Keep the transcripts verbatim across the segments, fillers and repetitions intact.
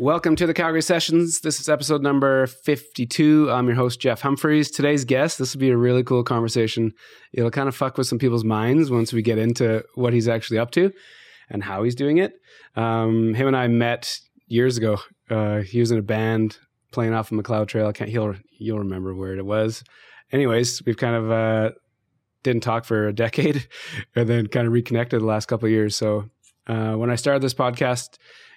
Welcome to the Calgary Sessions. This is episode number fifty-two. I'm your host, Jeff Humphreys. Today's guest, this will be a really cool conversation. It'll kind of fuck with some people's minds once we get into what he's actually up to and how he's doing it. Um, him and I met years ago. Uh, he was in a band playing off of McLeod Trail. I can't, he'll, you'll remember where it was. Anyways, we've kind of uh, didn't talk for a decade and then kind of reconnected the last couple of years. So uh, when I started this podcast,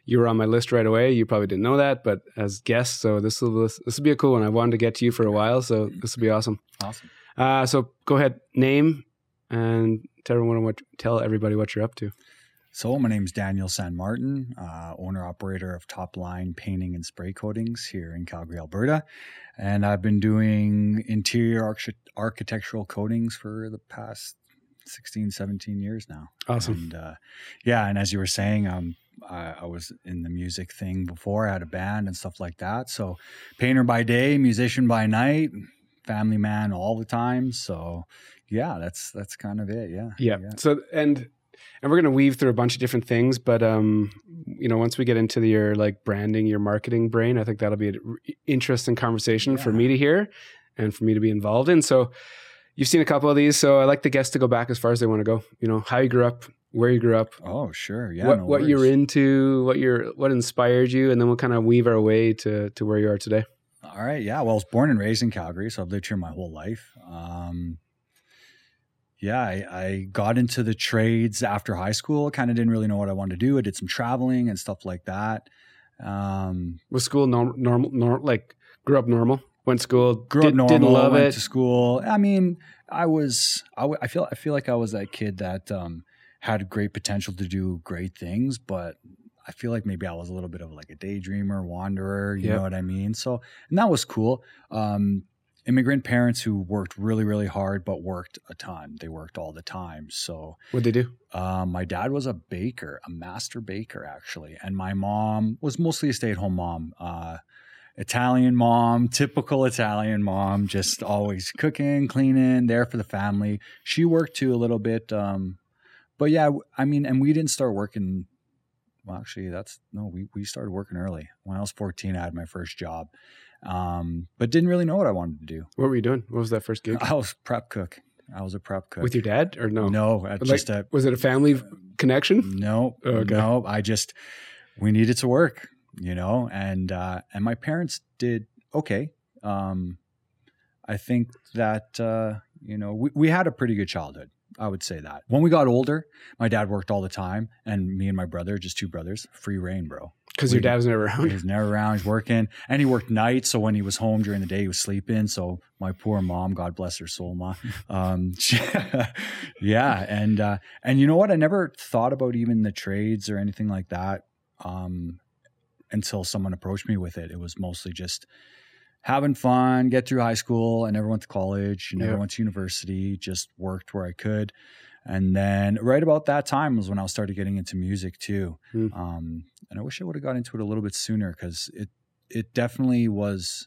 you were on my list right away. You probably didn't know that, but as guests, so this will this will be a cool one. I wanted to get to you for a while, so this will be awesome. Awesome. Uh, so go ahead, name, and tell everyone what tell everybody what you're up to. So my name's Daniel San Martin, uh, owner operator of Top Line Painting and Spray Coatings here in Calgary, Alberta, and I've been doing interior arch- architectural coatings for the past sixteen, seventeen years now. Awesome. And, uh, yeah, and as you were saying, um. I, I was in the music thing before. I had a band and stuff like that. So painter by day, musician by night, family man all the time. So yeah, that's that's kind of it. Yeah. Yeah. yeah. So and and we're gonna weave through a bunch of different things, but um, you know, once we get into the, your like branding, your marketing brain, I think that'll be an interesting conversation yeah. for me to hear and for me to be involved in. So you've seen a couple of these. So I like the guests to go back as far as they want to go. You know, how you grew up. Where you grew up. Oh, sure. Yeah. What, no what you're into, what you're, what inspired you. And then we'll kind of weave our way to, to where you are today. All right. Yeah. Well, I was born and raised in Calgary, so I've lived here my whole life. Um, yeah, I, I got into the trades after high school. Kind of didn't really know what I wanted to do. I did some traveling and stuff like that. Um, was school norm, normal, norm, like grew up normal? Went to school, grew did, up normal, didn't love went it. to school. I mean, I was, I, I feel, I feel like I was that kid that, um, had great potential to do great things, but I feel like maybe I was a little bit of like a daydreamer, wanderer, you yep. know what I mean? So, and that was cool. Um, immigrant parents who worked really, really hard, but worked a ton. They worked all the time. So what'd they do? Um, my dad was a baker, a master baker actually. And my mom was mostly a stay-at-home mom, uh, Italian mom, typical Italian mom, just always cooking, cleaning, there for the family. She worked too a little bit, um, But yeah, I mean, and we didn't start working. Well, actually, that's no, we, we started working early. When I was fourteen, I had my first job, um, but didn't really know what I wanted to do. What were you doing? What was that first gig? I was prep cook. I was a prep cook. With your dad or no? No. At like, just a, was it a family uh, connection? No. Okay. No, I just, we needed to work, you know, and, uh, and my parents did okay. Um, I think that, uh, you know, we, we had a pretty good childhood. I would say that. When we got older, my dad worked all the time, and me and my brother, just two brothers, free reign, bro. Because your dad was never around. He was never around. He's working, and he worked nights. So when he was home during the day, he was sleeping. So my poor mom, God bless her soul, ma. Um, yeah, and uh, and you know what? I never thought about even the trades or anything like that um, until someone approached me with it. It was mostly just having fun, get through high school. I never went to college, you know, never yeah. went to university, just worked where I could. And then right about that time was when I started getting into music too. Mm. Um, and I wish I would have got into it a little bit sooner because it, it definitely was,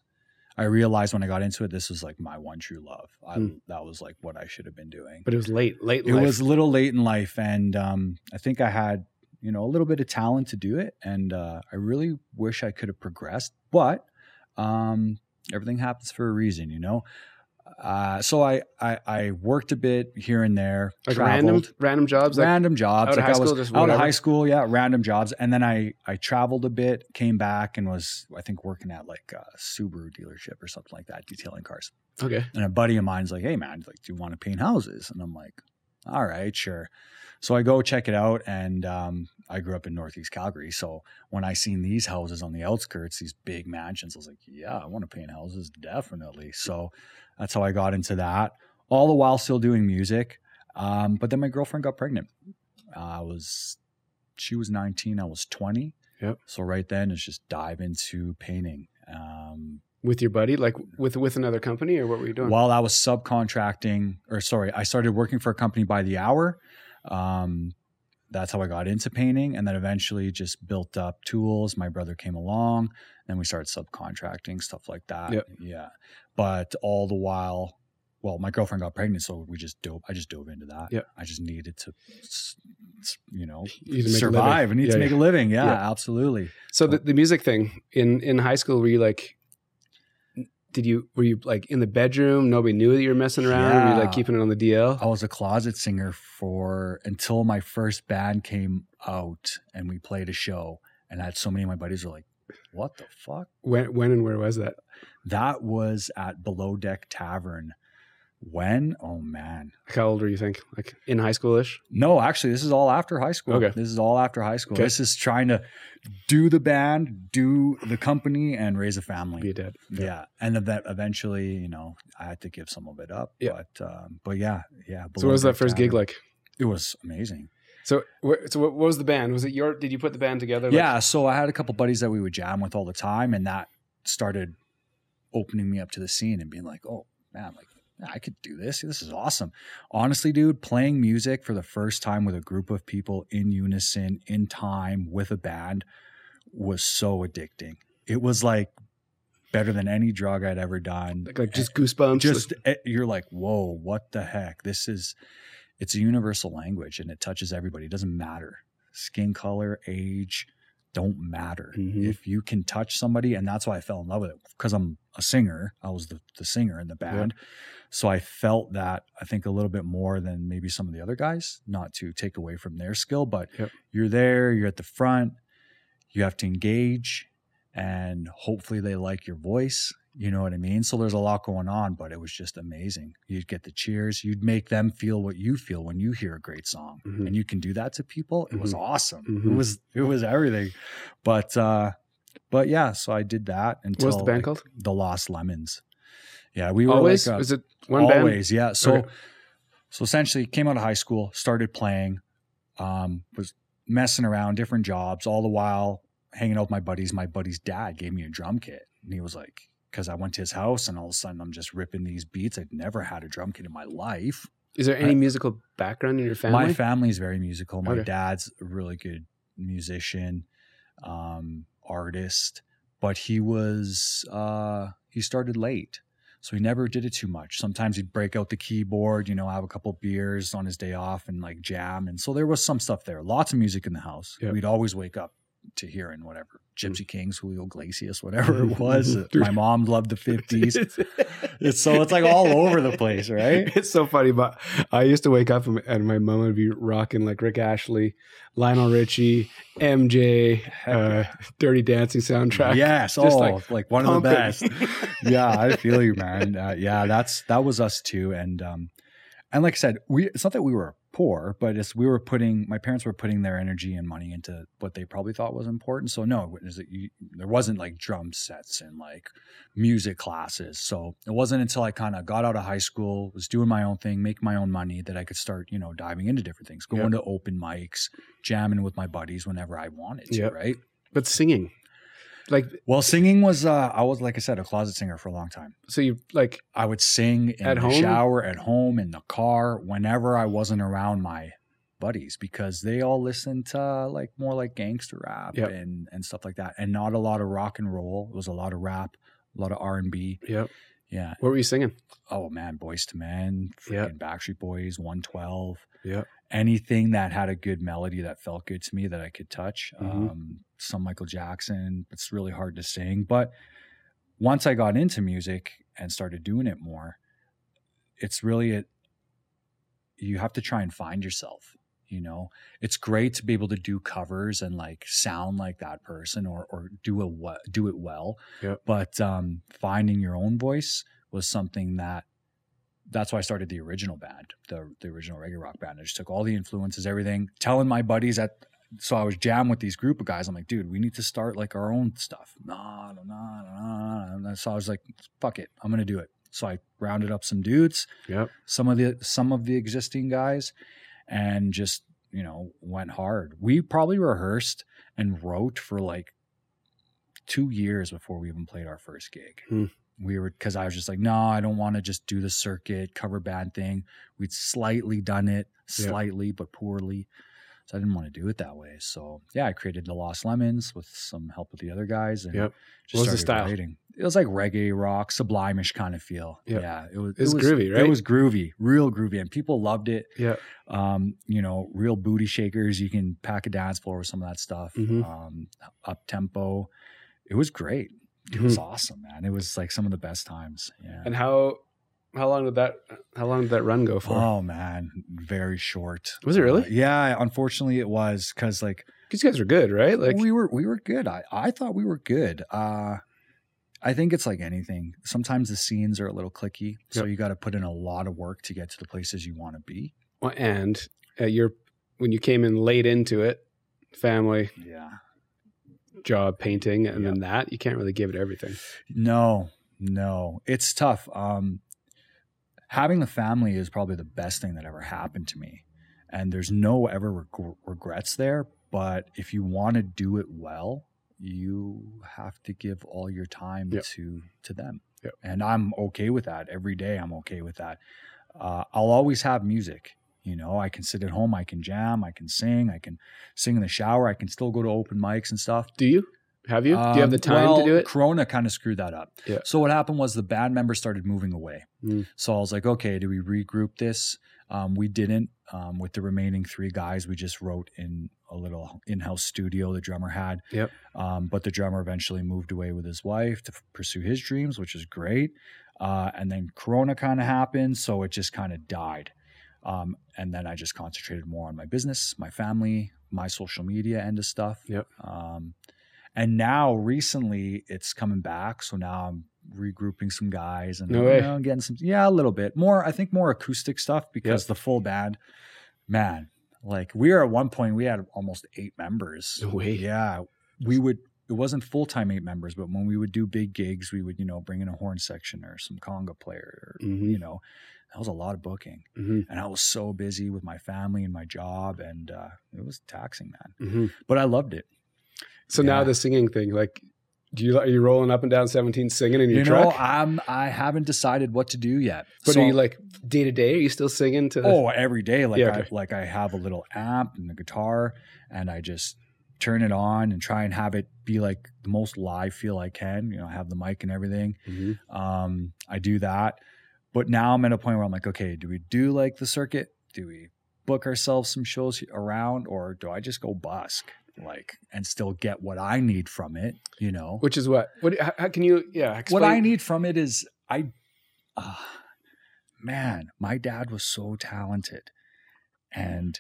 I realized when I got into it, this was like my one true love. I, mm. That was like what I should have been doing. But it was late, late in life. It was a little late in life. And um, I think I had, you know, a little bit of talent to do it. And uh, I really wish I could have progressed, but um, everything happens for a reason, you know? Uh, so I, I, I worked a bit here and there. Like random, random jobs? Random like jobs. Out of like high I was, school? Just out of high school, yeah, random jobs. And then I, I traveled a bit, came back and was, I think, working at like a Subaru dealership or something like that, detailing cars. Okay. And a buddy of mine's like, hey, man, like, do you want to paint houses? And I'm like, all right, sure. So I go check it out, and um, I grew up in Northeast Calgary. So when I seen these houses on the outskirts, these big mansions, I was like, yeah, I want to paint houses, definitely. So that's how I got into that, all the while still doing music. Um, but then my girlfriend got pregnant. Uh, I was, she was nineteen, I was twenty. Yep. So right then, it's just dive into painting. Um, With your buddy, like with with another company, or what were you doing? Well, I was subcontracting, or sorry, I started working for a company by the hour. Um, that's how I got into painting, and then eventually just built up tools. My brother came along, and we started subcontracting, stuff like that. Yep. Yeah. But all the while well, my girlfriend got pregnant, so we just dove. I just dove into that. Yeah. I just needed to, you know, you need to survive. I need yeah, to yeah. make a living. Yeah, yeah. absolutely. So, so the, the music thing in, in high school, were you like, did you, were you like in the bedroom? Nobody knew that you were messing around. Yeah. Were you like keeping it on the D L? I was a closet singer for until my first band came out and we played a show, and I had so many of my buddies were like, what the fuck? When, when and where was that? That was at Below Deck Tavern. When? Oh man. Like how old were you think? Like in high school-ish? No, actually, this is all after high school. Okay. This is all after high school. Okay. This is trying to do the band, do the company, and raise a family. Be dead. Yeah. yeah. And then eventually, you know, I had to give some of it up. Yeah. But, um, but yeah, yeah. So what was that first gig like? It was amazing. So, so what was the band? Was it your, did you put the band together? Like? Yeah. So I had a couple buddies that we would jam with all the time, and that started opening me up to the scene and being like, oh man, like I could do this. This is awesome. Honestly, dude, playing music for the first time with a group of people in unison, in time, with a band was so addicting. It was like better than any drug I'd ever done. Like, like just goosebumps. Just, like- you're like, whoa, what the heck? This is... It's a universal language and it touches everybody. It doesn't matter. Skin color, age, don't matter. Mm-hmm. If you can touch somebody, and that's why I fell in love with it, because I'm a singer. I was the, the singer in the band. Yeah. So I felt that, I think, a little bit more than maybe some of the other guys, not to take away from their skill, but yep. you're there, you're at the front, you have to engage, and hopefully they like your voice. You know what I mean? So there's a lot going on, but it was just amazing. You'd get the cheers. You'd make them feel what you feel when you hear a great song. Mm-hmm. And you can do that to people. It mm-hmm. was awesome. Mm-hmm. It was it was everything. But uh, but yeah, so I did that until... What was the band like, called? The Lost Lemons. Yeah, we were always? like... Always? Is it one always, band? Always, yeah. So, okay. so essentially, came out of high school, started playing, um, was messing around, different jobs, all the while hanging out with my buddies. My buddy's dad gave me a drum kit. And he was like... Because I went to his house and all of a sudden I'm just ripping these beats. I'd never had a drum kit in my life. Is there any I, musical background in your family? My family is very musical. My okay. dad's a really good musician, um, artist, but he was, uh, he started late. So he never did it too much. Sometimes he'd break out the keyboard, you know, have a couple beers on his day off and like jam. And so there was some stuff there. Lots of music in the house. Yep. We'd always wake up to hearing whatever Gypsy Kings, Julio Iglesias, whatever it was. My mom loved the fifties. It's so it's like all over the place, right? It's so funny, but I used to wake up and, and my mom would be rocking like Rick Ashley, Lionel Richie, M J, uh, Dirty Dancing soundtrack. Yes, just oh, like, like one pumping. Of the best. Yeah, I feel you, man. Uh, yeah, that's that was us too, and um, and like I said, we it's not that we were. poor, but it's we were putting my parents were putting their energy and money into what they probably thought was important. So no, it was, you, there wasn't like drum sets and like music classes. So it wasn't until I kind of got out of high school, was doing my own thing, make my own money, that I could start, you know, diving into different things, going yep. to open mics, jamming with my buddies whenever I wanted to, yep. right? But singing, like, well, singing was uh, I was like I said a closet singer for a long time. So you like I would sing in at the home? Shower, at home, in the car, whenever I wasn't around my buddies, because they all listened to like more like gangster rap yep. and and stuff like that, and not a lot of rock and roll. It was a lot of rap, a lot of R and B. Yep. Yeah. What were you singing? Oh man, Boyz two Men, freaking yep. Backstreet Boys, one twelve. Yeah. Anything that had a good melody that felt good to me that I could touch. Mm-hmm. Um, some Michael Jackson. It's really hard to sing. But once I got into music and started doing it more, it's really, a, you have to try and find yourself, you know. It's great to be able to do covers and like sound like that person or or do, a, do it well. Yep. But um, finding your own voice was something that, that's why I started the original band, the the original reggae rock band. I just took all the influences, everything, telling my buddies that, so I was jamming with these group of guys. I'm like, dude, we need to start like our own stuff. Nah, nah, nah, nah. So I was like, fuck it. I'm going to do it. So I rounded up some dudes, yep. some of the, some of the existing guys, and just, you know, went hard. We probably rehearsed and wrote for like two years before we even played our first gig. Hmm. We were, because I was just like, no, I don't want to just do the circuit cover band thing. We'd slightly done it, slightly, yeah. but poorly. So I didn't want to do it that way. So yeah, I created The Lost Lemons with some help with the other guys. And yep. just what was the style? Writing. it was like reggae rock, Sublime-ish kind of feel. Yeah. yeah it was, it was groovy, right? It was groovy, real groovy. And people loved it. Yeah. Um, you know, real booty shakers. You can pack a dance floor with some of that stuff. Mm-hmm. Um, up tempo. It was great. It mm-hmm. was awesome, man. It was like some of the best times. Yeah. And how, how long did that, how long did that run go for? Oh man, very short. Was it really? Uh, yeah. Unfortunately it was. Cause like, cause you guys were good, right? Like we were, we were good. I, I thought we were good. Uh, I think it's like anything. Sometimes the scenes are a little clicky, so yep. you got to put in a lot of work to get to the places you want to be. Well, and uh, you're when you came in late into it, family, yeah, job, painting, and yep. then that you can't really give it everything. No, no, it's tough. Um, having the family is probably the best thing that ever happened to me, and there's no ever reg- regrets there. But if you want to do it well, you have to give all your time yep. to, to them. Yep. And I'm okay with that. Every day I'm okay with that. Uh, I'll always have music. You know, I can sit at home, I can jam, I can sing, I can sing in the shower. I can still go to open mics and stuff. Do you? Have you? Um, do you have the time well, to do it? Corona kind of screwed that up. Yeah. So what happened was the band members started moving away. Mm. So I was like, okay, do we regroup this? Um, we didn't. Um, with the remaining three guys, we just wrote in a little in-house studio the drummer had. Yep. Um, but the drummer eventually moved away with his wife to f- pursue his dreams, which is great. Uh, and then Corona kind of happened, so it just kind of died. Um, and then I just concentrated more on my business, my family, my social media end of stuff. Yep. Um, and now recently it's coming back, so now I'm regrouping some guys and no you know, getting some, yeah, a little bit more, I think more acoustic stuff because yep. the full band, man, like we were at one point, we had almost eight members. No way. Yeah. We would, it wasn't full-time eight members, but when we would do big gigs, we would, you know, bring in a horn section or some conga player, or, mm-hmm. you know, that was a lot of booking mm-hmm. and I was so busy with my family and my job and uh, it was taxing, man, mm-hmm. but I loved it. So yeah. now the singing thing, like, Do you, are you rolling up and down seventeen singing in your you truck? You know, I'm, I haven't decided what to do yet. But so, are you like day to day? Are you still singing to the... Oh, every day. Like, yeah, okay. I, like I have a little amp and a guitar and I just turn it on and try and have it be like the most live feel I can. You know, I have the mic and everything. Mm-hmm. Um, I do that. But now I'm at a point where I'm like, okay, do we do like the circuit? Do we book ourselves some shows around or do I just go busk? Like and still get what I need from it, you know, which is what, what, how can you, yeah. Explain. What I need from it is I, uh, man, my dad was so talented. And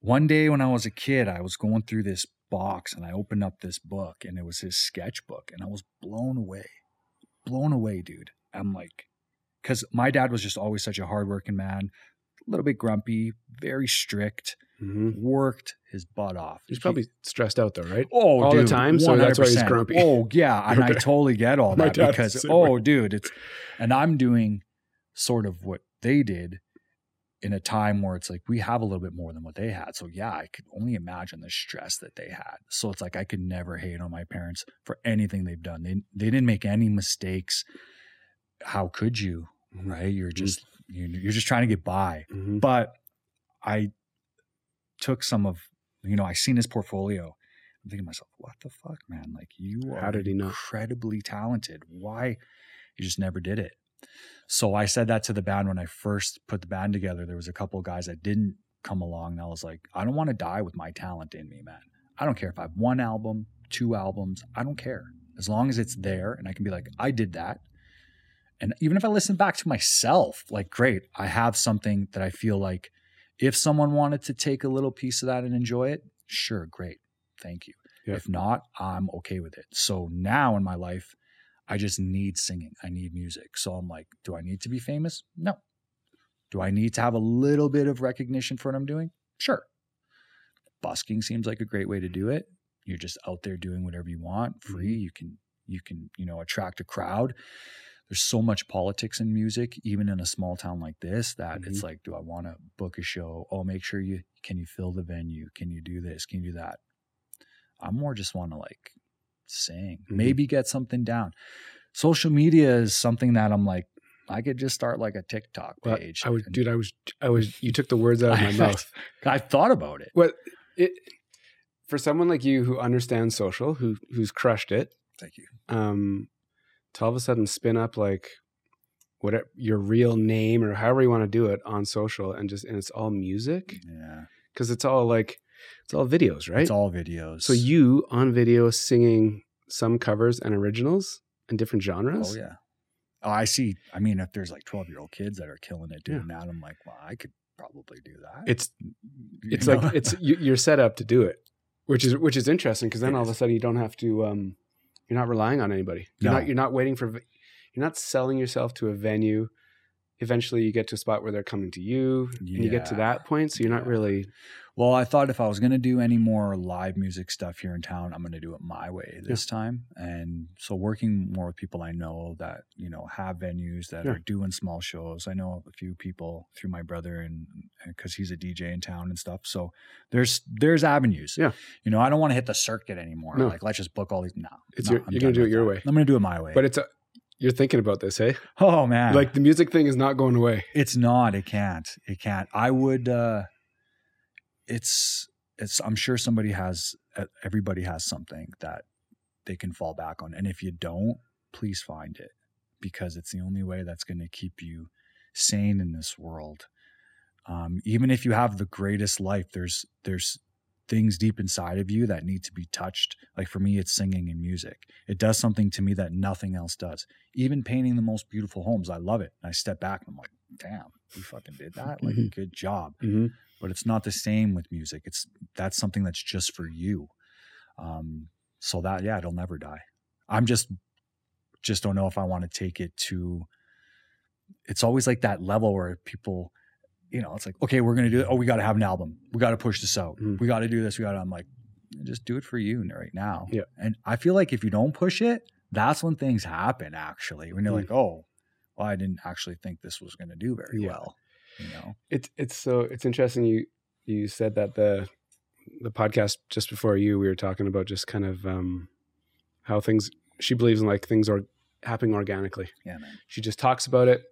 one day when I was a kid, I was going through this box and I opened up this book and it was his sketchbook and I was blown away, blown away, dude. I'm like, cause my dad was just always such a hardworking man, a little bit grumpy, very strict. Mm-hmm. Worked his butt off. He's probably he, stressed out though, right? Oh, all dude, the time. So one hundred percent. That's why he's grumpy. Oh yeah. And okay. I totally get all that because, oh way. dude, it's, and I'm doing sort of what they did in a time where it's like, we have a little bit more than what they had. So yeah, I could only imagine the stress that they had. So it's like, I could never hate on my parents for anything they've done. They, they didn't make any mistakes. How could you, mm-hmm. right? You're just, mm-hmm. you're just trying to get by. Mm-hmm. But I, took some of, you know, I seen his portfolio. I'm thinking to myself, what the fuck, man? Like you are How did he know? incredibly talented. Why? You just never did it. So I said that to the band when I first put the band together. There was a couple of guys that didn't come along. And I was like, I don't want to die with my talent in me, man. I don't care if I have one album, two albums. I don't care. As long as it's there and I can be like, I did that. And even if I listen back to myself, like, great, I have something that I feel like if someone wanted to take a little piece of that and enjoy it, sure, great. Thank you. Yep. If not, I'm okay with it. So now in my life, I just need singing. I need music. So I'm like, do I need to be famous? No. Do I need to have a little bit of recognition for what I'm doing? Sure. Busking seems like a great way to do it. You're just out there doing whatever you want, free. Mm-hmm. You can, you can, you know, attract a crowd. There's so much politics in music, even in a small town like this, that mm-hmm. it's like, do I want to book a show? Oh, make sure you, can you fill the venue? Can you do this? Can you do that? I more just want to like sing, mm-hmm. maybe get something down. Social media is something that I'm like, I could just start like a TikTok page. Well, I was, and, dude, I was, I was, you took the words out of my I, mouth. I, I thought about it. Well, it, for someone like you who understands social, who, who's crushed it. Thank you. Um, to all of a sudden spin up like whatever your real name or however you want to do it on social, and just, and it's all music. Yeah. Cause it's all like, it's all videos, right? It's all videos. So you on video singing some covers and originals and different genres. Oh yeah. Oh, I see. I mean, if there's like twelve year old kids that are killing it doing yeah. that, I'm like, well, I could probably do that. It's, it's you know? Like, it's, you're set up to do it, which is, which is interesting. Cause then all of a sudden you don't have to, um, you're not relying on anybody. You're no. not, you're not waiting for, you're not selling yourself to a venue. Eventually you get to a spot where they're coming to you yeah. and you get to that point. So you're yeah. not really. Well, I thought if I was going to do any more live music stuff here in town, I'm going to do it my way this yeah. time. And so working more with people I know that, you know, have venues that yeah. are doing small shows. I know a few people through my brother and because he's a D J in town and stuff. So there's there's avenues. Yeah. You know, I don't want to hit the circuit anymore. No. Like, let's just book all these. No. It's no your, you're going to do it your that. way. I'm going to do it my way. But it's a. You're thinking about this, hey? Oh, man. Like the music thing is not going away. It's not. It can't. It can't. I would, uh, it's, it's, I'm sure somebody has, everybody has something that they can fall back on. And if you don't, please find it, because it's the only way that's going to keep you sane in this world. Um, even if you have the greatest life, there's, there's, things deep inside of you that need to be touched. Like for me, it's singing and music. It does something to me that nothing else does. Even painting the most beautiful homes, I love it. And I step back and I'm like, damn, you fucking did that? Like, mm-hmm. good job. Mm-hmm. But it's not the same with music. It's that's something that's just for you. Um, so that, yeah, it'll never die. I'm just, just don't know if I want to take it to, it's always like that level where people, you know, it's like, okay, we're going to do it. Oh, we got to have an album. We got to push this out. Mm. We got to do this. We got to, I'm like, just do it for you right now. Yeah. And I feel like if you don't push it, that's when things happen actually. When you're mm. like, oh, well, I didn't actually think this was going to do very yeah. well. You know, it's, it's so, it's interesting. You, you said that the, the podcast just before you, we were talking about just kind of um, how things, she believes in like things are happening organically. Yeah, man. She just talks about it.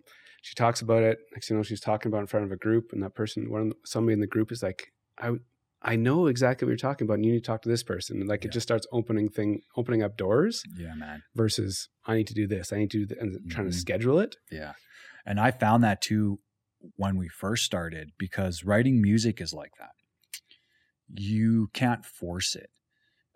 She talks about it. Next thing you know, she's talking about it in front of a group, and that person, one somebody in the group, is like, "I, I know exactly what you're talking about, and you need to talk to this person." And like, yeah. it just starts opening thing, opening up doors. Yeah, man. Versus, I need to do this. I need to do this, and mm-hmm. trying to schedule it. Yeah, and I found that too when we first started, because writing music is like that. You can't force it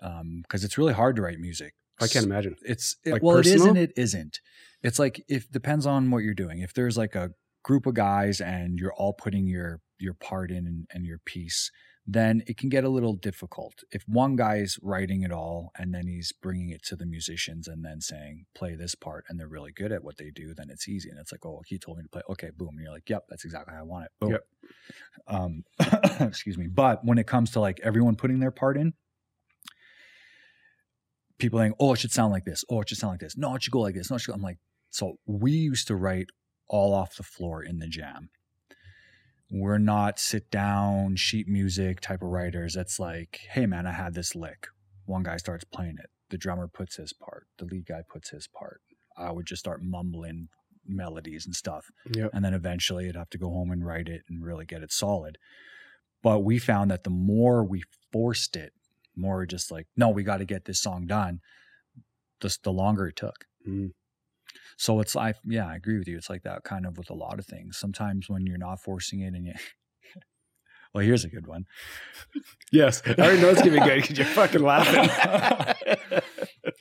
because um, it's really hard to write music. I can't imagine. It's it, like well, personal? It is and it isn't. It's like it depends on what you're doing. If there's like a group of guys and you're all putting your your part in and, and your piece, then it can get a little difficult. If one guy's writing it all and then he's bringing it to the musicians and then saying, play this part, and they're really good at what they do, then it's easy. And it's like, oh, he told me to play. Okay, boom. And you're like, yep, that's exactly how I want it. Boom. Yep. Um, excuse me. But when it comes to like everyone putting their part in, people think, oh, it should sound like this. Oh, it should sound like this. No, it should go like this. No, it should go. I'm like, so we used to write all off the floor in the jam. We're not sit down, sheet music type of writers. That's like, hey, man, I had this lick. One guy starts playing it. The drummer puts his part. The lead guy puts his part. I would just start mumbling melodies and stuff. Yep. And then eventually I'd have to go home and write it and really get it solid. But we found that the more we forced it, more just like, no, we got to get this song done. Just the longer it took. Mm. So it's like, yeah, I agree with you. It's like that kind of with a lot of things. Sometimes when you're not forcing it and you, well, here's a good one. Yes. I already know it's going to be good because you're fucking laughing.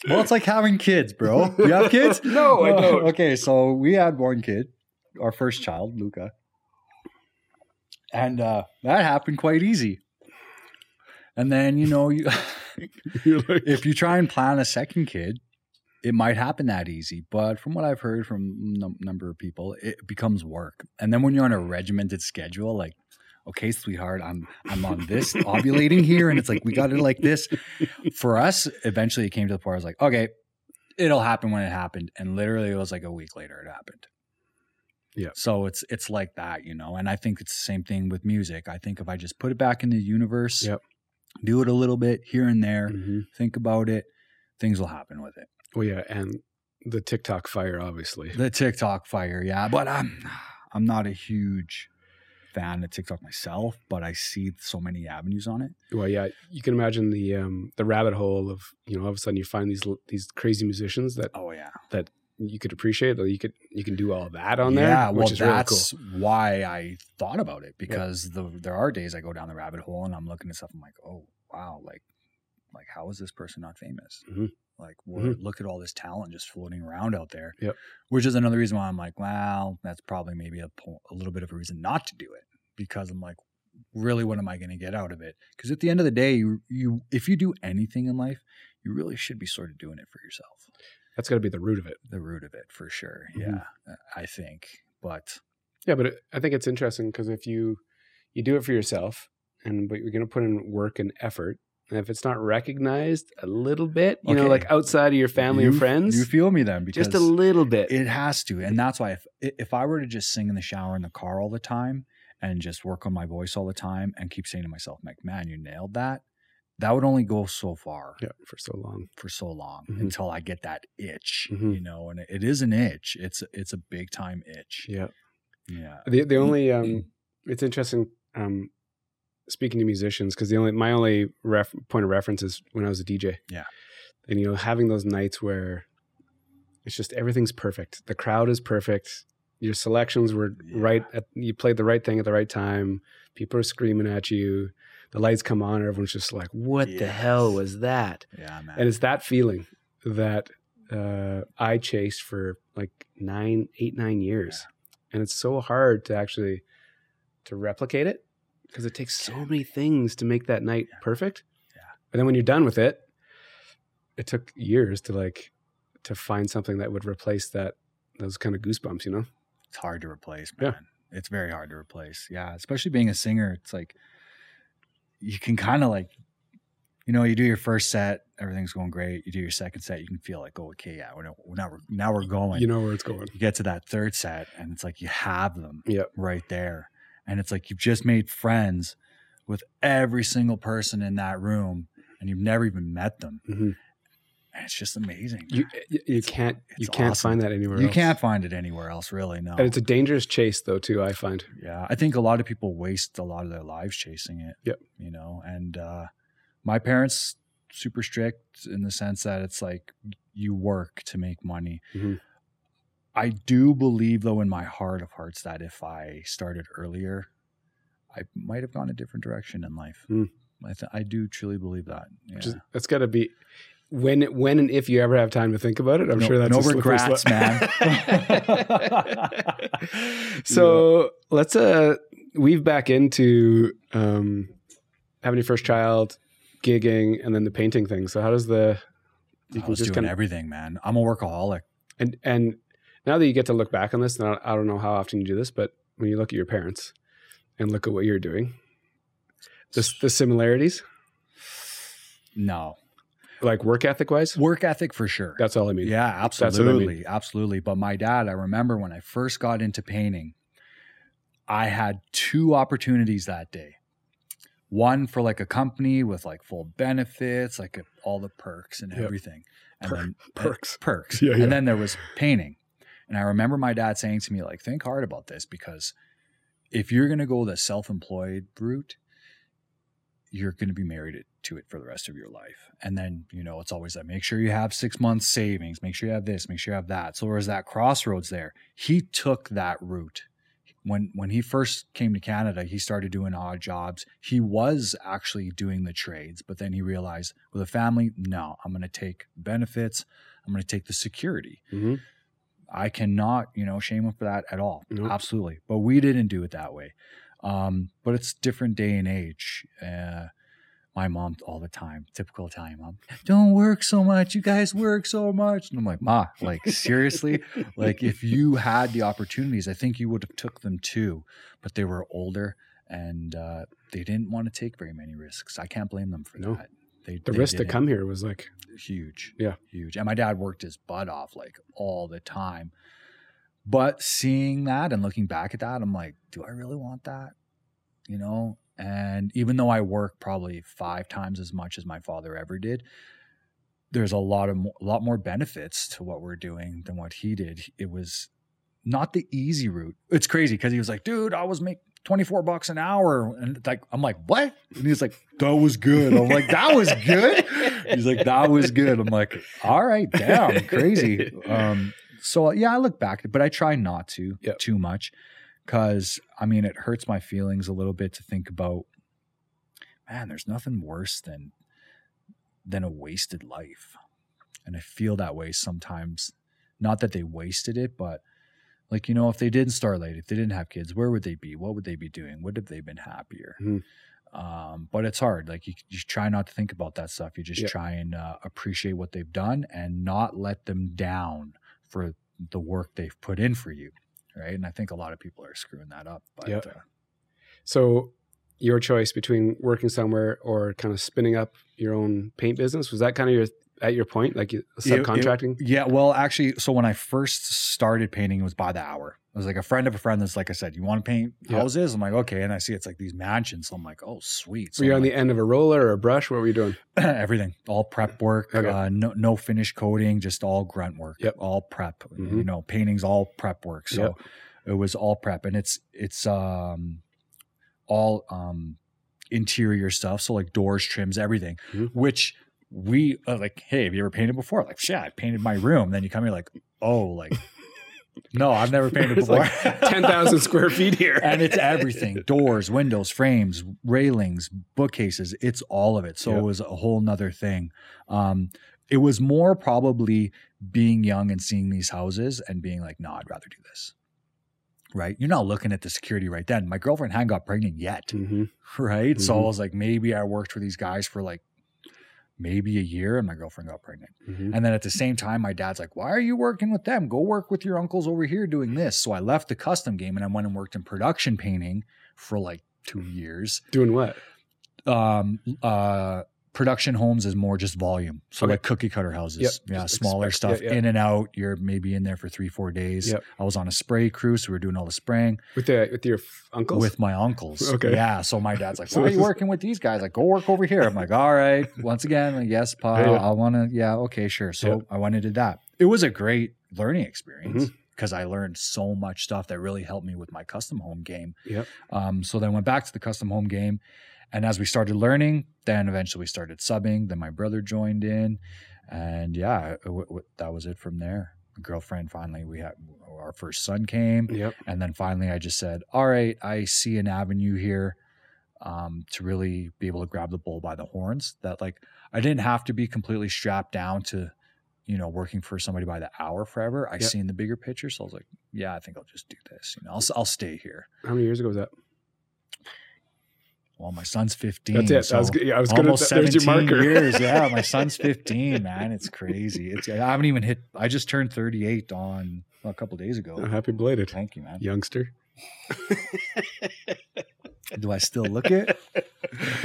Well, it's like having kids, bro. You have kids? No, I don't. Okay. So we had one kid, our first child, Luca. And uh, that happened quite easy. And then, you know, you, if you try and plan a second kid, it might happen that easy. But from what I've heard from a n- number of people, it becomes work. And then when you're on a regimented schedule, like, okay, sweetheart, I'm I'm on this ovulating here. And it's like, we got it like this. For us, eventually it came to the point where I was like, okay, it'll happen when it happened. And literally it was like a week later it happened. Yeah. So it's it's like that, you know. And I think it's the same thing with music. I think if I just put it back in the universe. Yep. Do it a little bit here and there. Mm-hmm. Think about it. Things will happen with it. Oh yeah, and the TikTok fire, obviously. The TikTok fire, yeah. But I'm, I'm not a huge fan of TikTok myself, but I see so many avenues on it. Well, yeah, you can imagine the um, the rabbit hole of, you know, all of a sudden you find these these crazy musicians that oh yeah that you could appreciate that you could you can do all that on there. Yeah, well, that's really cool. Why I thought about it, because yeah. the, there are days I go down the rabbit hole and I'm looking at stuff. I'm like, oh wow, like like how is this person not famous? Mm-hmm. Like, well, mm-hmm. look at all this talent just floating around out there. Yep. Which is another reason why I'm like, well, that's probably maybe a po- a little bit of a reason not to do it, because I'm like, really, what am I going to get out of it? Because at the end of the day, you, you if you do anything in life, you really should be sort of doing it for yourself. That's got to be the root of it. The root of it, for sure. Mm-hmm. Yeah, I think. But yeah, but it, I think it's interesting, because if you you do it for yourself, and but you're going to put in work and effort. And if it's not recognized a little bit, you okay. know, like outside of your family you, and friends. You feel me then. Because just a little bit. It has to. And that's why if if I were to just sing in the shower in the car all the time and just work on my voice all the time and keep saying to myself, like, man, you nailed that. That would only go so far. Yeah, for so long. For so long mm-hmm. until I get that itch, mm-hmm. you know, and it, it is an itch. It's, it's a big time itch. Yeah. Yeah. The, the only, um, it's interesting, um, speaking to musicians, because the only my only ref, point of reference is when I was a D J. Yeah, and you know, having those nights where it's just everything's perfect, the crowd is perfect, your selections were yeah. right, at, you played the right thing at the right time, people are screaming at you, the lights come on, everyone's just like, "What yes. the hell was that?" Yeah, man. And it's that feeling that uh, I chased for like nine, eight, nine years, yeah. and it's so hard to actually to replicate it. Because it takes so many things to make that night yeah. perfect. Yeah. And then when you're done with it, it took years to like, to find something that would replace that, those kind of goosebumps, you know? It's hard to replace, man. Yeah. It's very hard to replace. Yeah. Especially being a singer. It's like, you can kind of like, you know, you do your first set, everything's going great. You do your second set, you can feel like, oh, okay, yeah, we're now, now we're, now we're going. You know where it's going. You get to that third set and it's like, you have them yep. right there. And it's like you've just made friends with every single person in that room, and you've never even met them. Mm-hmm. And it's just amazing. You you, you can't you can't awesome. find that anywhere. You else. can't find it anywhere else, really. No. And it's a dangerous chase, though, too. I find. Yeah, I think a lot of people waste a lot of their lives chasing it. Yep. You know, and uh, my parents super strict in the sense that it's like you work to make money. Mm-hmm. I do believe, though, in my heart of hearts that if I started earlier, I might have gone a different direction in life. Mm. I, th- I do truly believe that. Yeah. Is, that's got to be when, when and if you ever have time to think about it. I'm no, sure that's no a regrets, sl- man. So yeah. let's uh, weave back into um, having your first child, gigging, and then the painting thing. So how does the you I can was just doing kinda... everything, man. I'm a workaholic, and and. Now that you get to look back on this, and I don't know how often you do this, but when you look at your parents and look at what you're doing, the, the similarities? No. Like work ethic-wise? Work ethic for sure. That's all I mean. Yeah, absolutely. I mean. Absolutely. But my dad, I remember when I first got into painting, I had two opportunities that day. One for like a company with like full benefits, like all the perks and yep. everything. And per- then, perks. Uh, perks. Yeah, yeah. And then there was painting. And I remember my dad saying to me, like, think hard about this, because if you're going to go the self-employed route, you're going to be married to it for the rest of your life. And then, you know, it's always that, make sure you have six months savings, make sure you have this, make sure you have that. So there was that crossroads there. He took that route. When, when he first came to Canada, he started doing odd jobs. He was actually doing the trades, but then he realized with a family, no, I'm going to take benefits. I'm going to take the security. Mm-hmm. I cannot, you know, shame him for that at all. Nope. Absolutely. But we didn't do it that way. Um, but it's different day and age. Uh, my mom all the time, typical Italian mom, don't work so much. You guys work so much. And I'm like, Ma, like seriously, like if you had the opportunities, I think you would have took them too, but they were older and uh, they didn't want to take very many risks. I can't blame them for no. that. They, the they risk to come here was like huge. Yeah. Huge. And my dad worked his butt off like all the time. But seeing that and looking back at that, I'm like, do I really want that? You know? And even though I work probably five times as much as my father ever did, there's a lot of a lot more benefits to what we're doing than what he did. It was not the easy route. It's crazy because he was like, dude, I was making twenty-four bucks an hour. And like, I'm like, what? And he's like, that was good. I'm like, that was good. He's like, that was good. I'm like, all right, damn, crazy. Um, So yeah, I look back, but I try not to yep. too much, because I mean, it hurts my feelings a little bit to think about, man, there's nothing worse than, than a wasted life. And I feel that way sometimes. Not that they wasted it, but like, you know, if they didn't start late, if they didn't have kids, where would they be? What would they be doing? Would have they been happier? Mm. Um, but it's hard. Like you, you try not to think about that stuff. You just yep. try and uh, appreciate what they've done and not let them down for the work they've put in for you. Right. And I think a lot of people are screwing that up. But, yep. uh, so your choice between working somewhere or kind of spinning up your own paint business, was that kind of your, at your point, like subcontracting? It, it, yeah. Well, actually, so when I first started painting, it was by the hour. It was like a friend of a friend that's like, I said, you want to paint yep. houses? I'm like, okay. And I see it's like these mansions. So I'm like, oh, sweet. So were you I'm on like, the end of a roller or a brush? What were you doing? Everything. All prep work. Okay. Uh, no, no finish coating, just all grunt work. Yep. All prep. Mm-hmm. You know, painting's all prep work. So yep. it was all prep. And it's, it's um, all um, interior stuff. So like doors, trims, everything, mm-hmm. which... we are like, hey, have you ever painted before? Like, yeah, I painted my room. Then you come here like, oh, like, no, I've never painted before. Like ten thousand square feet here. And it's everything. Doors, windows, frames, railings, bookcases. It's all of it. So yep. it was a whole nother thing. Um, it was more probably being young and seeing these houses and being like, no, I'd rather do this. Right? You're not looking at the security right then. My girlfriend hadn't got pregnant yet. Mm-hmm. Right? Mm-hmm. So I was like, maybe I worked for these guys for like, maybe a year, and my girlfriend got pregnant. Mm-hmm. And then at the same time, my dad's like, why are you working with them? Go work with your uncles over here doing this. So I left the custom game and I went and worked in production painting for like two years. Doing what? Um, uh, production homes is more just volume. So okay. like cookie cutter houses, yep. yeah, just smaller expect, stuff yeah, yeah. in and out. You're maybe in there for three, four days. Yep. I was on a spray crew. So we were doing all the spraying. With the, with your f- uncles? With my uncles. Okay. Yeah. So my dad's like, so why are you working with these guys? Like, go work over here. I'm like, all right. Once again, like, yes, Pa, yeah. I want to, yeah. Okay, sure. So yep. I went and did that. It was a great learning experience because mm-hmm. I learned so much stuff that really helped me with my custom home game. Yep. Um, so then I went back to the custom home game. And as we started learning, then eventually we started subbing. Then my brother joined in, and yeah, w- w- that was it from there. My girlfriend, finally, we had our first son came, yep. and then finally I just said, all right, I see an avenue here um, to really be able to grab the bull by the horns. That like I didn't have to be completely strapped down to, you know, working for somebody by the hour forever. I yep. seen the bigger picture, so I was like, yeah, I think I'll just do this. You know, I'll I'll stay here. How many years ago was that? Well, my son's fifteen. That's it. So I was, yeah, I was gonna, almost seventeen your marker. years. Yeah, my son's fifteen, man. It's crazy. It's I haven't even hit. I just turned thirty-eight on well, a couple of days ago. Oh, happy belated. Thank you, man. Youngster. Do I still look it? Well,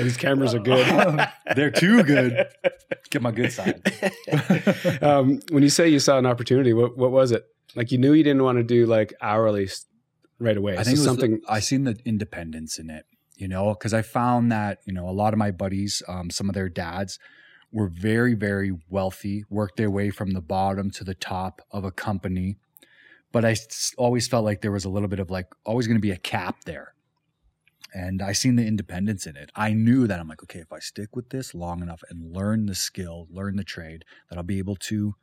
these cameras are good. They're too good. Get my good side. um, when you say you saw an opportunity, what what was it? Like you knew you didn't want to do like hourly right away. I think so it was something. The, I seen the independence in it. You know, because I found that, you know, a lot of my buddies, um, some of their dads were very, very wealthy, worked their way from the bottom to the top of a company. But I always felt like there was a little bit of like always going to be a cap there. And I seen the independence in it. I knew that I'm like, okay, if I stick with this long enough and learn the skill, learn the trade, that I'll be able to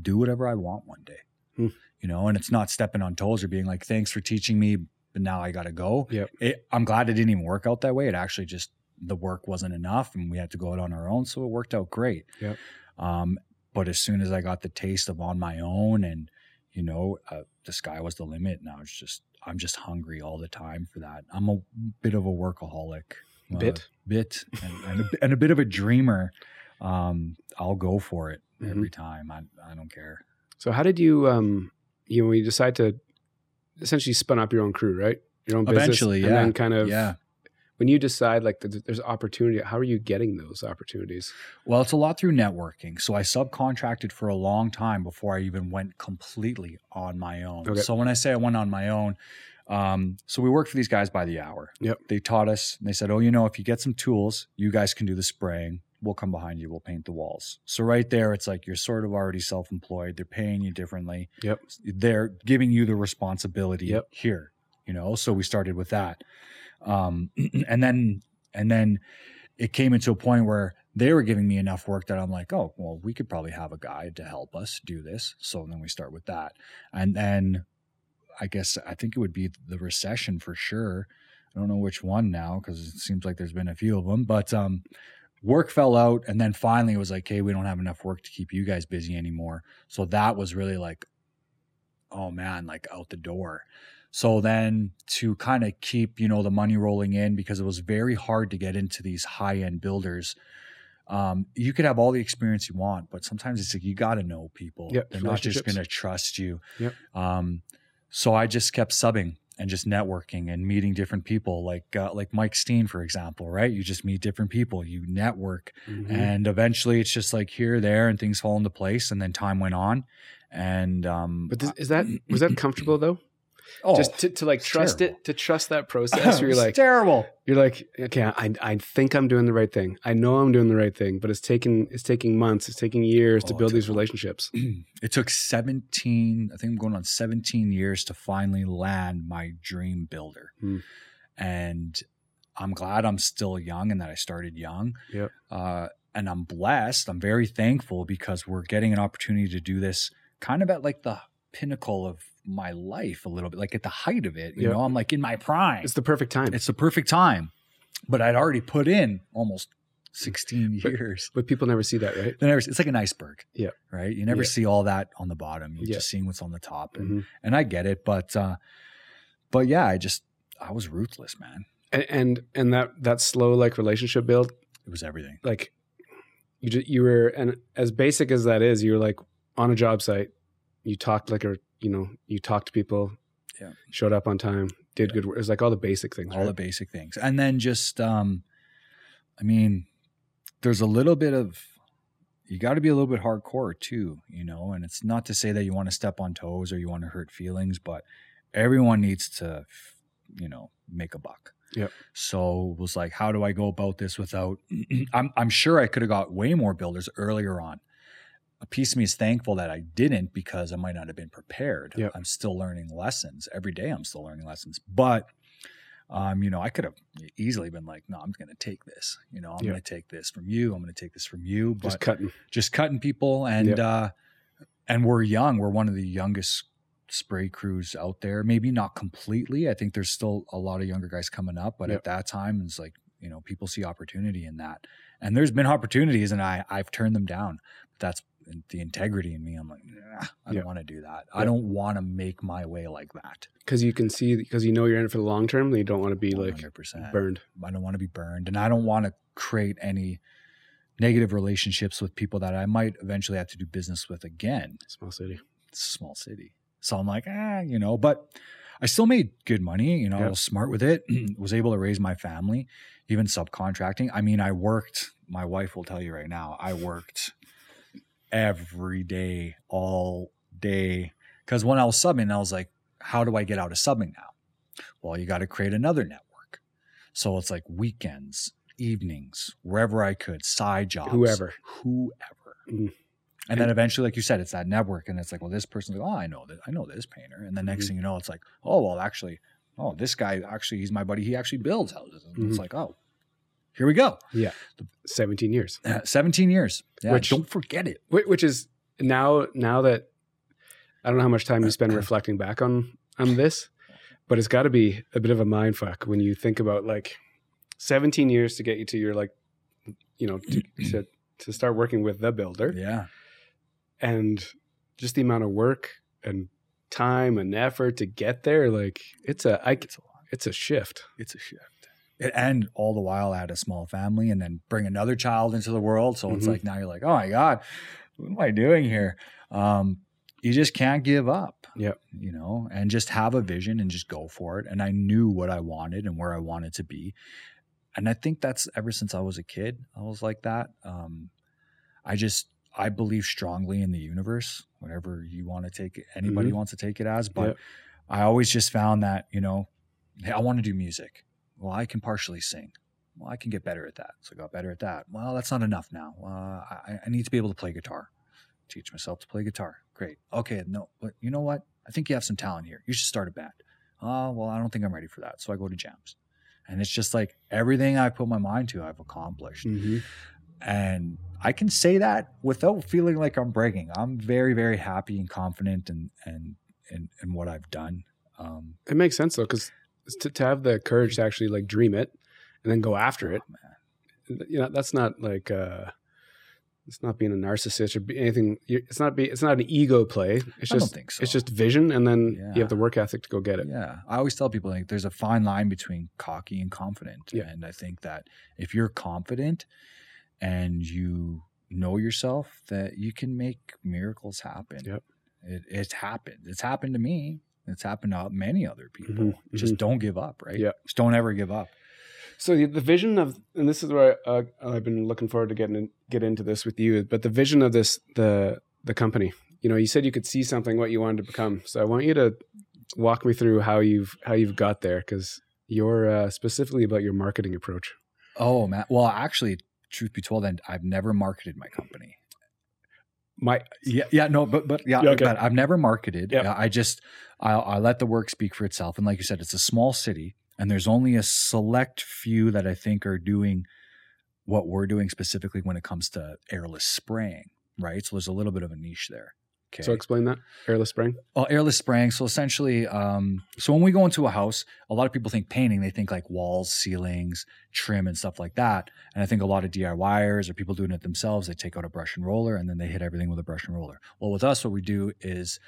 do whatever I want one day. Hmm. You know, and it's not stepping on toes or being like, thanks for teaching me, but now I got to go. Yep. It, I'm glad it didn't even work out that way. It actually just, the work wasn't enough and we had to go out on our own. So it worked out great. Yep. Um, but as soon as I got the taste of on my own and, you know, uh, the sky was the limit. Now it's just, I'm just hungry all the time for that. I'm a bit of a workaholic. Uh, bit? Bit. And, and, a, and a bit of a dreamer. Um, I'll go for it mm-hmm. every time. I, I don't care. So how did you, um, you know, when you decide to, essentially spun up your own crew, right? Your own business. Eventually, yeah. And then kind of, yeah. when you decide like the, there's opportunity, how are you getting those opportunities? Well, it's a lot through networking. So I subcontracted for a long time before I even went completely on my own. Okay. So when I say I went on my own, um, so we worked for these guys by the hour. Yep. They taught us and they said, oh, you know, if you get some tools, you guys can do the spraying. We'll come behind you. We'll paint the walls. So right there, it's like you're sort of already self-employed. They're paying you differently. Yep. They're giving you the responsibility yep. here, you know? So we started with that. Um, and then, and then it came into a point where they were giving me enough work that I'm like, oh, well, we could probably have a guy to help us do this. So then we start with that. And then I guess I think it would be the recession for sure. I don't know which one now because it seems like there's been a few of them, but um, work fell out. And then finally it was like, hey, we don't have enough work to keep you guys busy anymore. So that was really like, oh man, like out the door. So then to kind of keep, you know, the money rolling in, because it was very hard to get into these high-end builders. Um, you could have all the experience you want, but sometimes it's like, you got to know people. Yep, they're not just going to trust you. Yep. Um, so I just kept subbing and just networking and meeting different people, like, uh, like Mike Steen, for example, right? You just meet different people, you network, mm-hmm. and eventually it's just like here, there, and things fall into place. And then time went on. And, um, but this, is that, was that comfortable though? Oh, just to, to like trust terrible. it, to trust that process where you're like, terrible. You're like, okay, I I think I'm doing the right thing. I know I'm doing the right thing, but it's taking, it's taking months. It's taking years oh, to build these relationships. It took seventeen, I think I'm going on seventeen years to finally land my dream builder. Hmm. And I'm glad I'm still young and that I started young. Yep. Uh, and I'm blessed. I'm very thankful because we're getting an opportunity to do this kind of at like the pinnacle of my life a little bit, like at the height of it, you yep. know, I'm like in my prime. It's the perfect time. It's the perfect time. But I'd already put in almost sixteen but, years. But people never see that, right? They never see, it's like an iceberg. Yeah. Right. You never yep. see all that on the bottom. You're yep. just seeing what's on the top. And, mm-hmm. and I get it. But, uh, but yeah, I just, I was ruthless, man. And, and, and that, that slow, like relationship build. It was everything. Like you just, you were, and as basic as that is, you were like on a job site, you talked like a, you know, you talked to people, yeah. showed up on time, did yeah. good work. It was like all the basic things. All right? the basic things. And then just, um, I mean, there's a little bit of, you got to be a little bit hardcore too, you know, and it's not to say that you want to step on toes or you want to hurt feelings, but everyone needs to, you know, make a buck. Yep. So it was like, how do I go about this without, I'm, I'm sure I could have got way more builders earlier on. A piece of me is thankful that I didn't, because I might not have been prepared. Yep. I'm still learning lessons every day. I'm still learning lessons, but um, you know, I could have easily been like, no, I'm going to take this, you know, I'm yep. going to take this from you. I'm going to take this from you, but just cutting, just cutting people. And, yep. uh, and we're young. We're one of the youngest spray crews out there. Maybe not completely. I think there's still a lot of younger guys coming up, but yep. at that time it's like, you know, people see opportunity in that. And there's been opportunities and I I've turned them down, but that's, the integrity in me, I'm like, nah, I don't yeah. want to do that. Yeah. I don't want to make my way like that. Because you can see, because you know you're in it for the long term, and you don't want to be one hundred percent like burned. I don't want to be burned, and I don't want to create any negative relationships with people that I might eventually have to do business with again. Small city. It's a small city. So I'm like, ah, you know, but I still made good money. You know, yeah. I was smart with it. Was able to raise my family, even subcontracting. I mean, I worked. My wife will tell you right now, I worked every day, all day. Because when I was subbing, I was like, how do I get out of subbing now? Well, you got to create another network. So it's like weekends, evenings, wherever I could, side jobs. Whoever. Whoever. Mm-hmm. And then eventually, like you said, it's that network. And it's like, well, this person's like, oh, I know, th- I know this painter. And the next mm-hmm. thing you know, it's like, oh, well, actually, oh, this guy, actually, he's my buddy. He actually builds houses. And mm-hmm. it's like, oh. Here we go. Yeah. seventeen years. Uh, seventeen years. Yeah. Which, don't forget it. Which is now, now that I don't know how much time you spend reflecting back on, on this, but it's got to be a bit of a mind fuck when you think about like seventeen years to get you to your like, you know, to, to, to start working with the builder. Yeah. And just the amount of work and time and effort to get there. Like it's a, I, it's a lot. It's a shift. It's a shift. And all the while I had a small family and then bring another child into the world. So mm-hmm. it's like, now you're like, oh my God, what am I doing here? Um, you just can't give up, yep. you know, and just have a vision and just go for it. And I knew what I wanted and where I wanted to be. And I think that's ever since I was a kid, I was like that. Um, I just, I believe strongly in the universe, whatever you want to take it, anybody mm-hmm. wants to take it as, but yep. I always just found that, you know, hey, I want to do music. Well, I can partially sing. Well, I can get better at that. So I got better at that. Well, that's not enough now. Uh, I, I need to be able to play guitar. Teach myself to play guitar. Great. Okay, no, but you know what? I think you have some talent here. You should start a band. Oh, well, I don't think I'm ready for that. So I go to jams. And it's just like everything I put my mind to, I've accomplished. Mm-hmm. And I can say that without feeling like I'm bragging. I'm very, very happy and confident in, in, in, in what I've done. Um, it makes sense, though, because to, to have the courage to actually, like, dream it and then go after it, oh, you know, that's not, like, uh, it's not being a narcissist or anything. It's not be, It's not an ego play. It's I just, don't think so. It's just vision, and then yeah. you have the work ethic to go get it. Yeah. I always tell people, like, there's a fine line between cocky and confident. Yeah. And I think that if you're confident and you know yourself, that you can make miracles happen. Yep. It, it's happened. It's happened to me. It's happened to many other people. Mm-hmm. Just mm-hmm. don't give up, right? Yep. Just don't ever give up. So the, the vision of, and this is where I, uh, I've been looking forward to getting in, get into this with you, but the vision of this, the the company, you know, you said you could see something, what you wanted to become. So I want you to walk me through how you've, how you've got there, because you're uh, specifically about your marketing approach. Oh, man. Well, actually, truth be told, then I've never marketed my company. My yeah yeah no but but yeah, yeah okay. but I've never marketed. Yep. I just I, I let the work speak for itself. And like you said, it's a small city, and there's only a select few that I think are doing what we're doing specifically when it comes to airless spraying, right? So there's a little bit of a niche there. Okay. So explain that, airless spraying? Oh, airless spraying. So essentially, um, so when we go into a house, a lot of people think painting. They think like walls, ceilings, trim, and stuff like that. And I think a lot of D I Y ers or people doing it themselves, they take out a brush and roller, and then they hit everything with a brush and roller. Well, with us, what we do is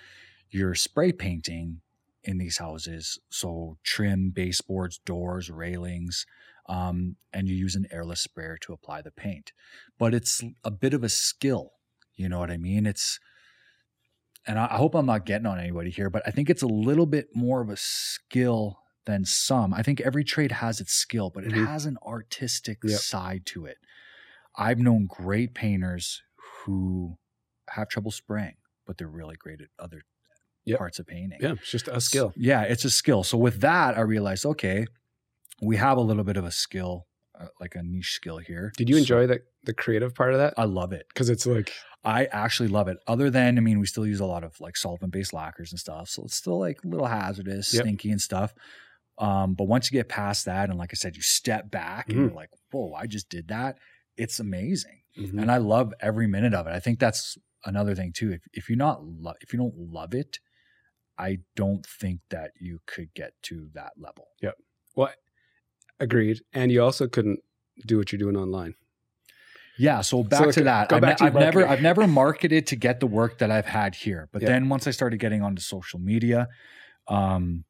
you're spray painting in these houses. So trim, baseboards, doors, railings, um, and you use an airless sprayer to apply the paint. But it's a bit of a skill. You know what I mean? It's... And I hope I'm not getting on anybody here, but I think it's a little bit more of a skill than some. I think every trade has its skill, but it mm-hmm. has an artistic yep. side to it. I've known great painters who have trouble spraying, but they're really great at other yep. parts of painting. Yeah, it's just a skill. So, yeah, it's a skill. So with that, I realized, okay, we have a little bit of a skill, uh, like a niche skill here. Did you so, enjoy the, the creative part of that? I love it. Because it's like... I actually love it. Other than, I mean, we still use a lot of like solvent-based lacquers and stuff. So it's still like a little hazardous, yep. stinky and stuff. Um, but once you get past that, and like I said, you step back mm-hmm. and you're like, whoa, I just did that. It's amazing. Mm-hmm. And I love every minute of it. I think that's another thing too. If if you're not lo- if you don't love it, I don't think that you could get to that level. Yep. Well, agreed. And you also couldn't do what you're doing online. Yeah, so back so, like, to that. I, back to I've marketing. never I've never marketed to get the work that I've had here. But yeah. then once I started getting onto social media, um,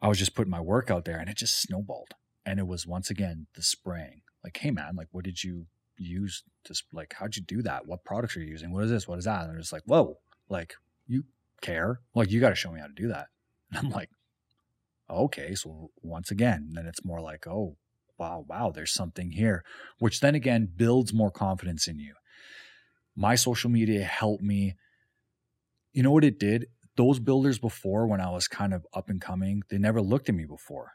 I was just putting my work out there, and it just snowballed. And it was once again the spraying. Like, hey man, like what did you use to sp- like how'd you do that? What products are you using? What is this? What is that? And they're just like, whoa, like you care? Like you gotta show me how to do that. And I'm like, okay, so once again, then it's more like, oh, wow, wow, there's something here, which then again builds more confidence in you. My social media helped me. You know what it did? Those builders before, when I was kind of up and coming, they never looked at me before.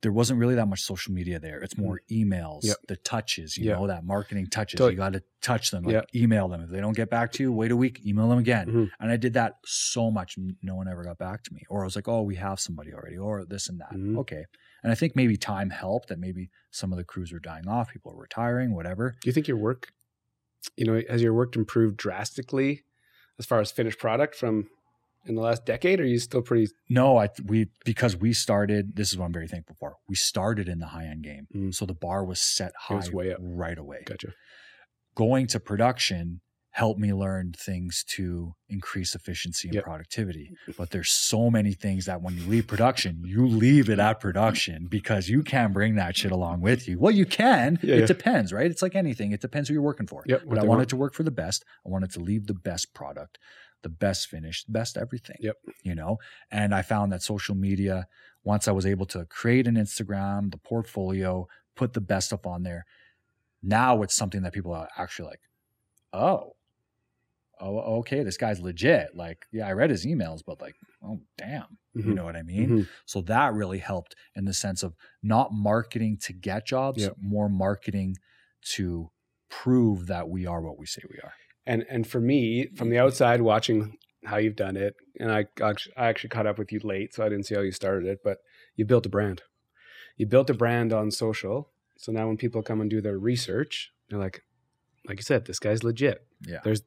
There wasn't really that much social media there. It's more emails, yep. the touches, you yep. know, that marketing touches. Totally. You got to touch them, like yep. email them. If they don't get back to you, wait a week, email them again. Mm-hmm. And I did that so much. No one ever got back to me. Or I was like, oh, we have somebody already, or this and that. Mm-hmm. Okay. And I think maybe time helped, that maybe some of the crews were dying off, people were retiring, whatever. Do you think your work, you know, has your work improved drastically as far as finished product from in the last decade? Or are you still pretty? No, I, we, because we started, this is what I'm very thankful for. We started in the high end game. Mm. So the bar was set high was way up. Right away. Gotcha. Going to production helped me learn things to increase efficiency and yep. productivity. But there's so many things that when you leave production, you leave it at production because you can't bring that shit along with you. Well, you can. Yeah, it yeah. depends, right? It's like anything. It depends who you're working for. Yep, but I wanted want. to work for the best. I wanted to leave the best product, the best finish, the best everything, yep. you know? And I found that social media, once I was able to create an Instagram, the portfolio, put the best stuff on there, now it's something that people are actually like, oh, oh, okay, this guy's legit. Like, yeah, I read his emails, but like, oh, damn. Mm-hmm. You know what I mean? Mm-hmm. So that really helped in the sense of not marketing to get jobs, yep. more marketing to prove that we are what we say we are. And and for me, from the outside, watching how you've done it, and I, I actually caught up with you late, so I didn't see how you started it, but you built a brand. You built a brand on social. So now when people come and do their research, They're like, like you said, this guy's legit. Yeah. There's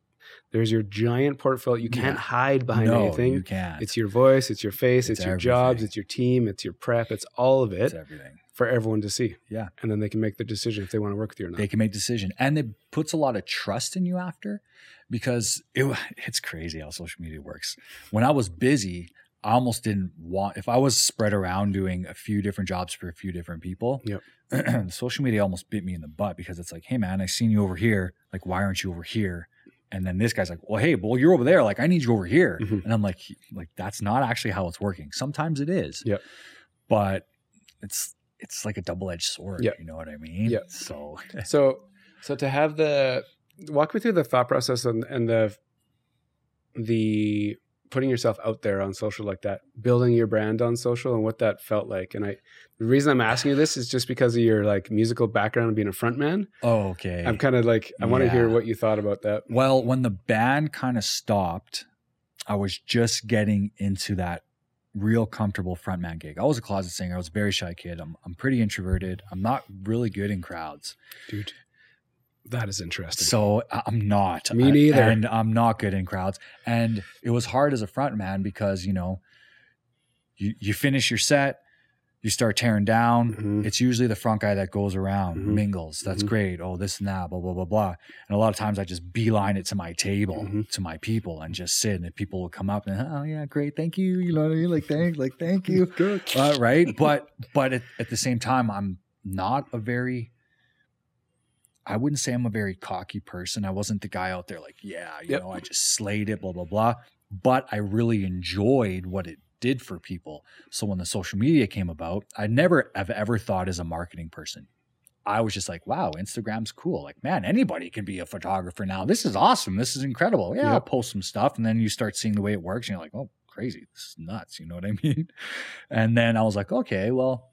there's your giant portfolio. You can't yeah. hide behind no, anything. You can't. It's your voice. It's your face. It's, it's your jobs. It's your team. It's your prep. It's all of it. It's everything. For everyone to see. Yeah. And then they can make the decision if they want to work with you or not. They can make decision. And it puts a lot of trust in you after, because it, it's crazy how social media works. When I was busy, I almost didn't want, if I was spread around doing a few different jobs for a few different people, yep. social media almost bit me in the butt, because it's like, hey man, I seen you over here. Like, why aren't you over here? And then this guy's like, well, hey, well, you're over there. Like, I need you over here. Mm-hmm. And I'm like, like, that's not actually how it's working. Sometimes it is. Yep. But it's, it's like a double-edged sword. Yep. You know what I mean? Yeah. So, so, so to have the, walk me through the thought process and, and the, the putting yourself out there on social like that, building your brand on social and what that felt like. And I, the reason I'm asking you this is just because of your like musical background and being a front man. Oh, okay. I'm kind of like, I yeah. want to hear what you thought about that. Well, when the band kind of stopped, I was just getting into that real comfortable frontman gig. I was a closet singer. I was a very shy kid. I'm I'm pretty introverted. I'm not really good in crowds. Dude, that is interesting. So I'm not. Me neither. I, and I'm not good in crowds. And it was hard as a frontman because, you know, you, you finish your set, you start tearing down. Mm-hmm. It's usually the front guy that goes around, mm-hmm. mingles. That's mm-hmm. great. Oh, this and that, blah, blah, blah, blah. And a lot of times I just beeline it to my table, mm-hmm. to my people, and just sit. And if people will come up and, oh yeah, great. Thank you. You know what I mean? Like, thank, like, thank you. Good. Uh, right. But, but at, at the same time, I'm not a very, I wouldn't say I'm a very cocky person. I wasn't the guy out there like, yeah, you yep. know, I just slayed it, blah, blah, blah. But I really enjoyed what it did for people. So when the social media came about, I never have ever thought as a marketing person. I was just like, wow, Instagram's cool. Like, man, anybody can be a photographer now. This is awesome. This is incredible. Yeah, yep. I'll post some stuff. And then you start seeing the way it works. And you're like, oh, crazy. This is nuts. You know what I mean? And then I was like, okay, well,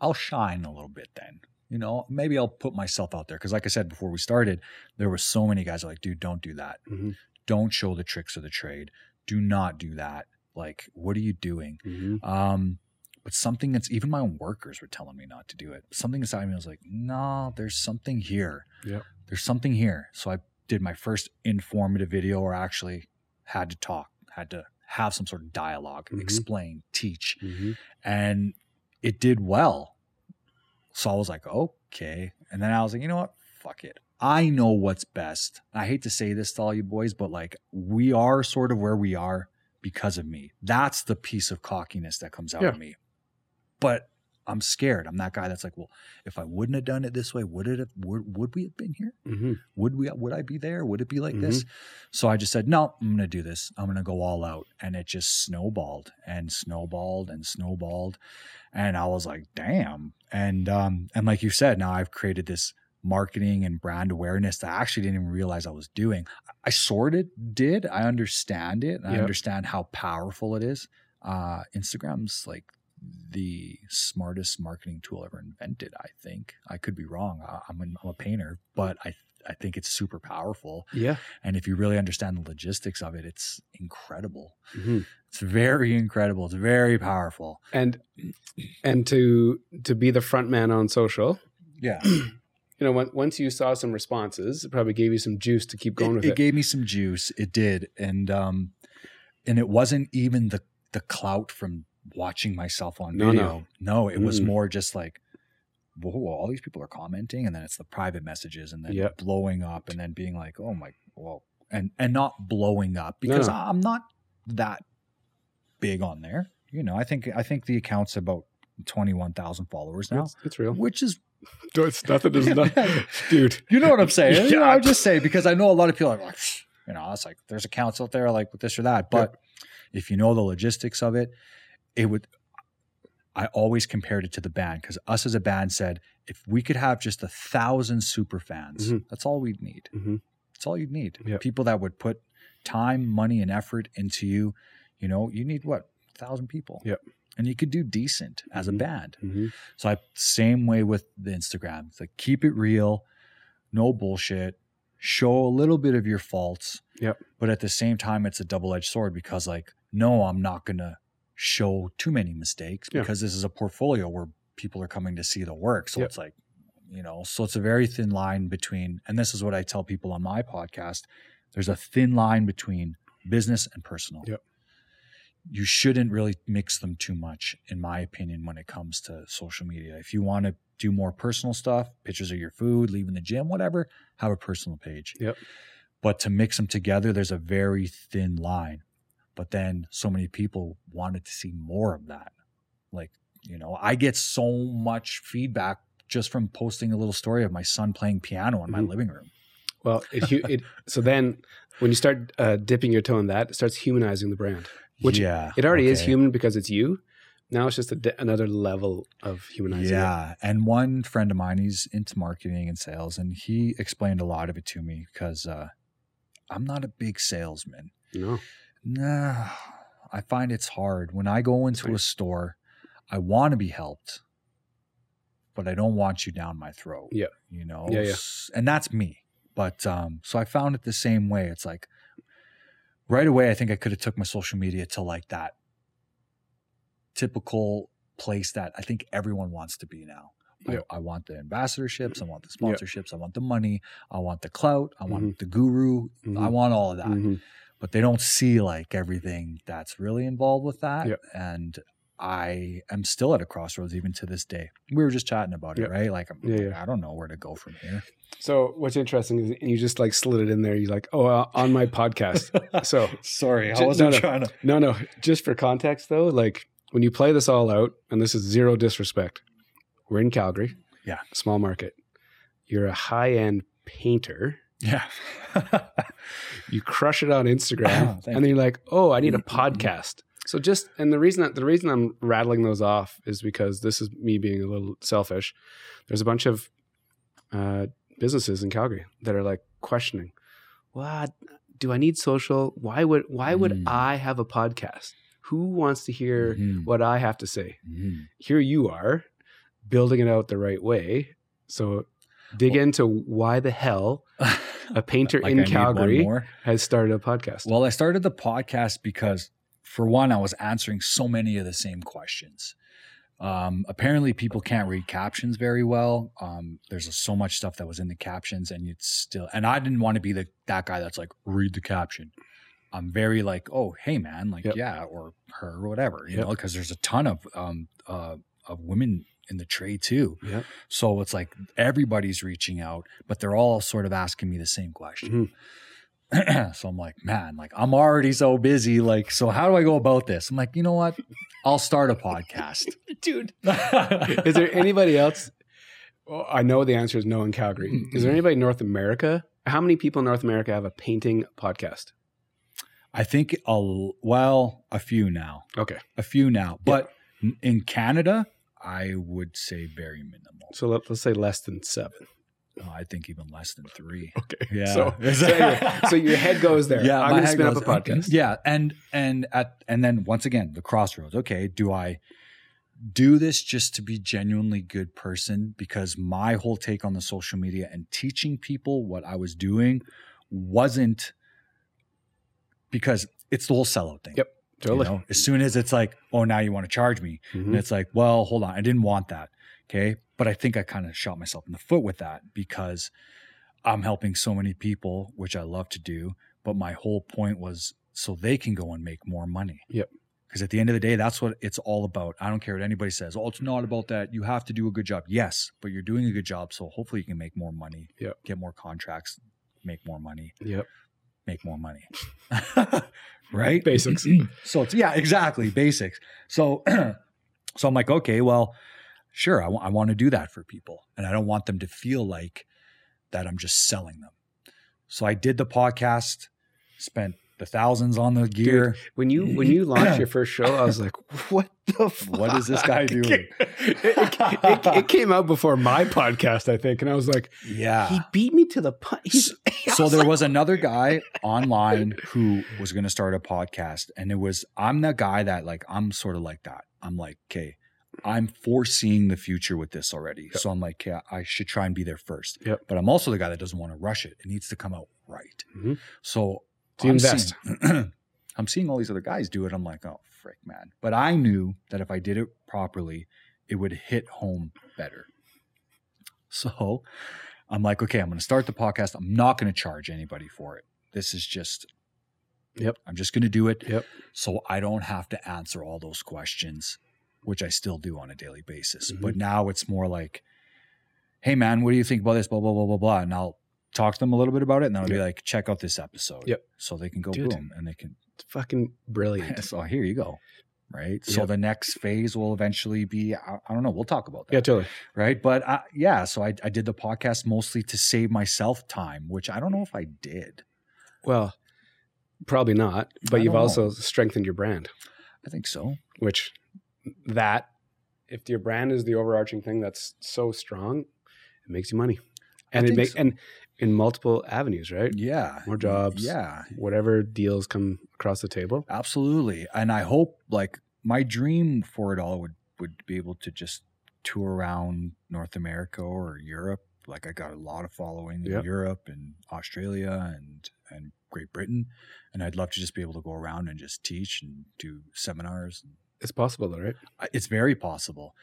I'll shine a little bit then. You know, maybe I'll put myself out there. Because like I said, before we started, there were so many guys like, dude, don't do that. Mm-hmm. Don't show the tricks of the trade. Do not do that. Like, what are you doing? Mm-hmm. Um, but something that's, even my own workers were telling me not to do it. Something inside me was like, no, there's something here. Yep. There's something here. So I did my first informative video where I actually had to talk, had to have some sort of dialogue, mm-hmm. explain, teach. Mm-hmm. And it did well. So I was like, okay. And then I was like, you know what? Fuck it. I know what's best. I hate to say this to all you boys, but like, we are sort of where we are because of me. That's the piece of cockiness that comes out yeah. of me. But I'm scared. I'm that guy that's like, well, if I wouldn't have done it this way, would it have, would, would we have been here? Mm-hmm. Would we, would I be there? Would it be like mm-hmm. this? So I just said, no, I'm going to do this. I'm going to go all out. And it just snowballed and snowballed and snowballed. And I was like, damn. And, um, and like you said, now I've created this marketing and brand awareness that I actually didn't even realize I was doing. I sort of did. I understand it. And yep. I understand how powerful it is. Uh, Instagram's like the smartest marketing tool ever invented, I think. I could be wrong. I, I'm, an, I'm a painter, but I I think it's super powerful. Yeah. And if you really understand the logistics of it, it's incredible. Mm-hmm. It's very incredible. It's very powerful. And and to to be the front man on social. Yeah. You know, when, once you saw some responses, it probably gave you some juice to keep going it, with it. It gave me some juice. It did. And um, and it wasn't even the, the clout from watching myself on video. No, no. no it mm. was more just like, whoa, all these people are commenting. And then it's the private messages and then yep. blowing up and then being like, oh my, well, and, and not blowing up because no. I'm not that big on there. You know, I think, I think the account's about twenty-one thousand followers now. It's, it's real. Which is, it's nothing is nothing. Dude. You know what I'm saying? Yeah. I'll just say, because I know a lot of people are like, you know, it's like there's accounts out there like with this or that. But yep. if you know the logistics of it, it would, I always compared it to the band because us as a band said, if we could have just a thousand super fans, mm-hmm. that's all we'd need. Mm-hmm. That's all you'd need. Yep. People that would put time, money, and effort into you, you know, you need what? A thousand people. Yep. And you could do decent as mm-hmm. a band. Mm-hmm. So I, same way with the Instagram. It's like, keep it real, no bullshit, show a little bit of your faults. Yep. But at the same time, it's a double-edged sword because like, no, I'm not going to show too many mistakes yeah. because this is a portfolio where people are coming to see the work. So yep. it's like, you know? So it's a very thin line between, and this is what I tell people on my podcast, there's a thin line between business and personal. Yep. You shouldn't really mix them too much, in my opinion, when it comes to social media. If you want to do more personal stuff, pictures of your food, leaving the gym, whatever, have a personal page. Yep. But to mix them together, there's a very thin line. But then so many people wanted to see more of that. Like, you know, I get so much feedback just from posting a little story of my son playing piano in mm-hmm. my living room. Well, it, it, so then when you start uh, dipping your toe in that, it starts humanizing the brand, which yeah, it already okay. is human because it's you. Now it's just a di- another level of humanizing. Yeah. It. And one friend of mine, he's into marketing and sales, and he explained a lot of it to me because uh, I'm not a big salesman. No. Nah, I find it's hard. When I go into right. a store, I want to be helped, but I don't want you down my throat. Yeah. You know? Yeah, yeah. And that's me. But um, so I found it the same way. It's like right away, I think I could have took my social media to like that typical place that I think everyone wants to be now. Yeah. I, I want the ambassadorships. I want the sponsorships. Yeah. I want the money. I want the clout. I mm-hmm. want the guru. Mm-hmm. I want all of that. Mm-hmm. But they don't see like everything that's really involved with that. Yeah. And I am still at a crossroads even to this day. We were just chatting about it, yep. right? Like, I'm, yeah, like yeah. I don't know where to go from here. So what's interesting is you just like slid it in there. You're like, oh, uh, on my podcast. So sorry, I wasn't no, no, trying to. No, no. Just for context though, like when you play this all out, and this is zero disrespect, we're in Calgary. Yeah. Small market. You're a high-end painter. Yeah. You crush it on Instagram. And then you're like, oh, I need a podcast. So just, and the reason that the reason I'm rattling those off is because this is me being a little selfish. There's a bunch of uh, businesses in Calgary that are like questioning, what do I need social? Why would why would mm. I have a podcast? Who wants to hear mm. what I have to say? Mm. Here you are building it out the right way. So dig well, into why the hell a painter like in I Calgary has started a podcast. Well, I started the podcast because, for one, I was answering so many of the same questions. Um, apparently, people can't read captions very well. Um, there's so much stuff that was in the captions, and it's still. And I didn't want to be the that guy that's like, read the caption. I'm very like, oh, hey man, like yep. yeah, or her, or whatever, you yep. know, because there's a ton of um uh, of women in the trade too. Yep. So it's like everybody's reaching out, but they're all sort of asking me the same question. Mm-hmm. So I'm like, man, like I'm already so busy. Like, so how do I go about this? I'm like, you know what? I'll start a podcast. Dude. Is there anybody else? Well, I know the answer is no in Calgary. Mm-hmm. Is there anybody in North America? How many people in North America have a painting podcast? I think, a, well, a few now. Okay. A few now. But yeah. in Canada, I would say very minimal. So let, let's say less than seven. Oh, I think even less than three. Okay. Yeah. So, so, anyway, so your head goes there. Yeah. I'm going to spin goes, up a podcast. Yeah. And, and at, and then once again, the crossroads. Okay. Do I do this just to be genuinely good person? Because my whole take on the social media and teaching people what I was doing wasn't, because it's the whole sellout thing. Yep. Totally. You know, as soon as it's like, oh, now you want to charge me. Mm-hmm. And it's like, well, hold on. I didn't want that. Okay. But I think I kind of shot myself in the foot with that because I'm helping so many people, which I love to do. But my whole point was so they can go and make more money. Yep. Because at the end of the day, that's what it's all about. I don't care what anybody says. Oh, it's not about that. You have to do a good job. Yes, but you're doing a good job. So hopefully you can make more money, yep. get more contracts, make more money. Yep. Make more money. Right? Basics. So it's, yeah, exactly. Basics. So, so I'm like, okay, well, sure, I, w- I want to do that for people. And I don't want them to feel like that I'm just selling them. So I did the podcast, spent the thousands on the gear. Dude, when you when you launched your first show, I was like, what the fuck? What is this guy doing? It, it, it, it came out before my podcast, I think. And I was like, yeah, he beat me to the punch. So there was another guy online who was going to start a podcast. And it was, I'm that guy that like, I'm sort of like that. I'm like, okay. I'm foreseeing the future with this already. Yep. So I'm like, yeah, I should try and be there first. Yep. But I'm also the guy that doesn't want to rush it. It needs to come out right. Mm-hmm. So I'm invest. Seeing, I'm seeing all these other guys do it. I'm like, oh, frick, man. But I knew that if I did it properly, it would hit home better. So I'm like, okay, I'm going to start the podcast. I'm not going to charge anybody for it. This is just, yep. I'm just going to do it. Yep. So I don't have to answer all those questions, which I still do on a daily basis. Mm-hmm. But now it's more like, hey man, what do you think about this? Blah, blah, blah, blah, blah. And I'll talk to them a little bit about it. And then I'll yep. be like, check out this episode. Yep. So they can go Dude, boom and they can. It's fucking brilliant. So here you go. Right. Yep. So the next phase will eventually be, I, I don't know. We'll talk about that. Yeah, totally. Right. But I, yeah, so I, I did the podcast mostly to save myself time, which I don't know if I did. Well, probably not, but I you've also know. strengthened your brand. I think so. Which that if your brand is the overarching thing that's so strong, it makes you money. And it makes so. and in multiple avenues, right? Yeah. More jobs. Yeah. Whatever deals come across the table. Absolutely. And I hope, like, my dream for it all would, would be able to just tour around North America or Europe. Like, I got a lot of following in yep. Europe and Australia and, and Great Britain. And I'd love to just be able to go around and just teach and do seminars. And it's possible though, right? It's very possible.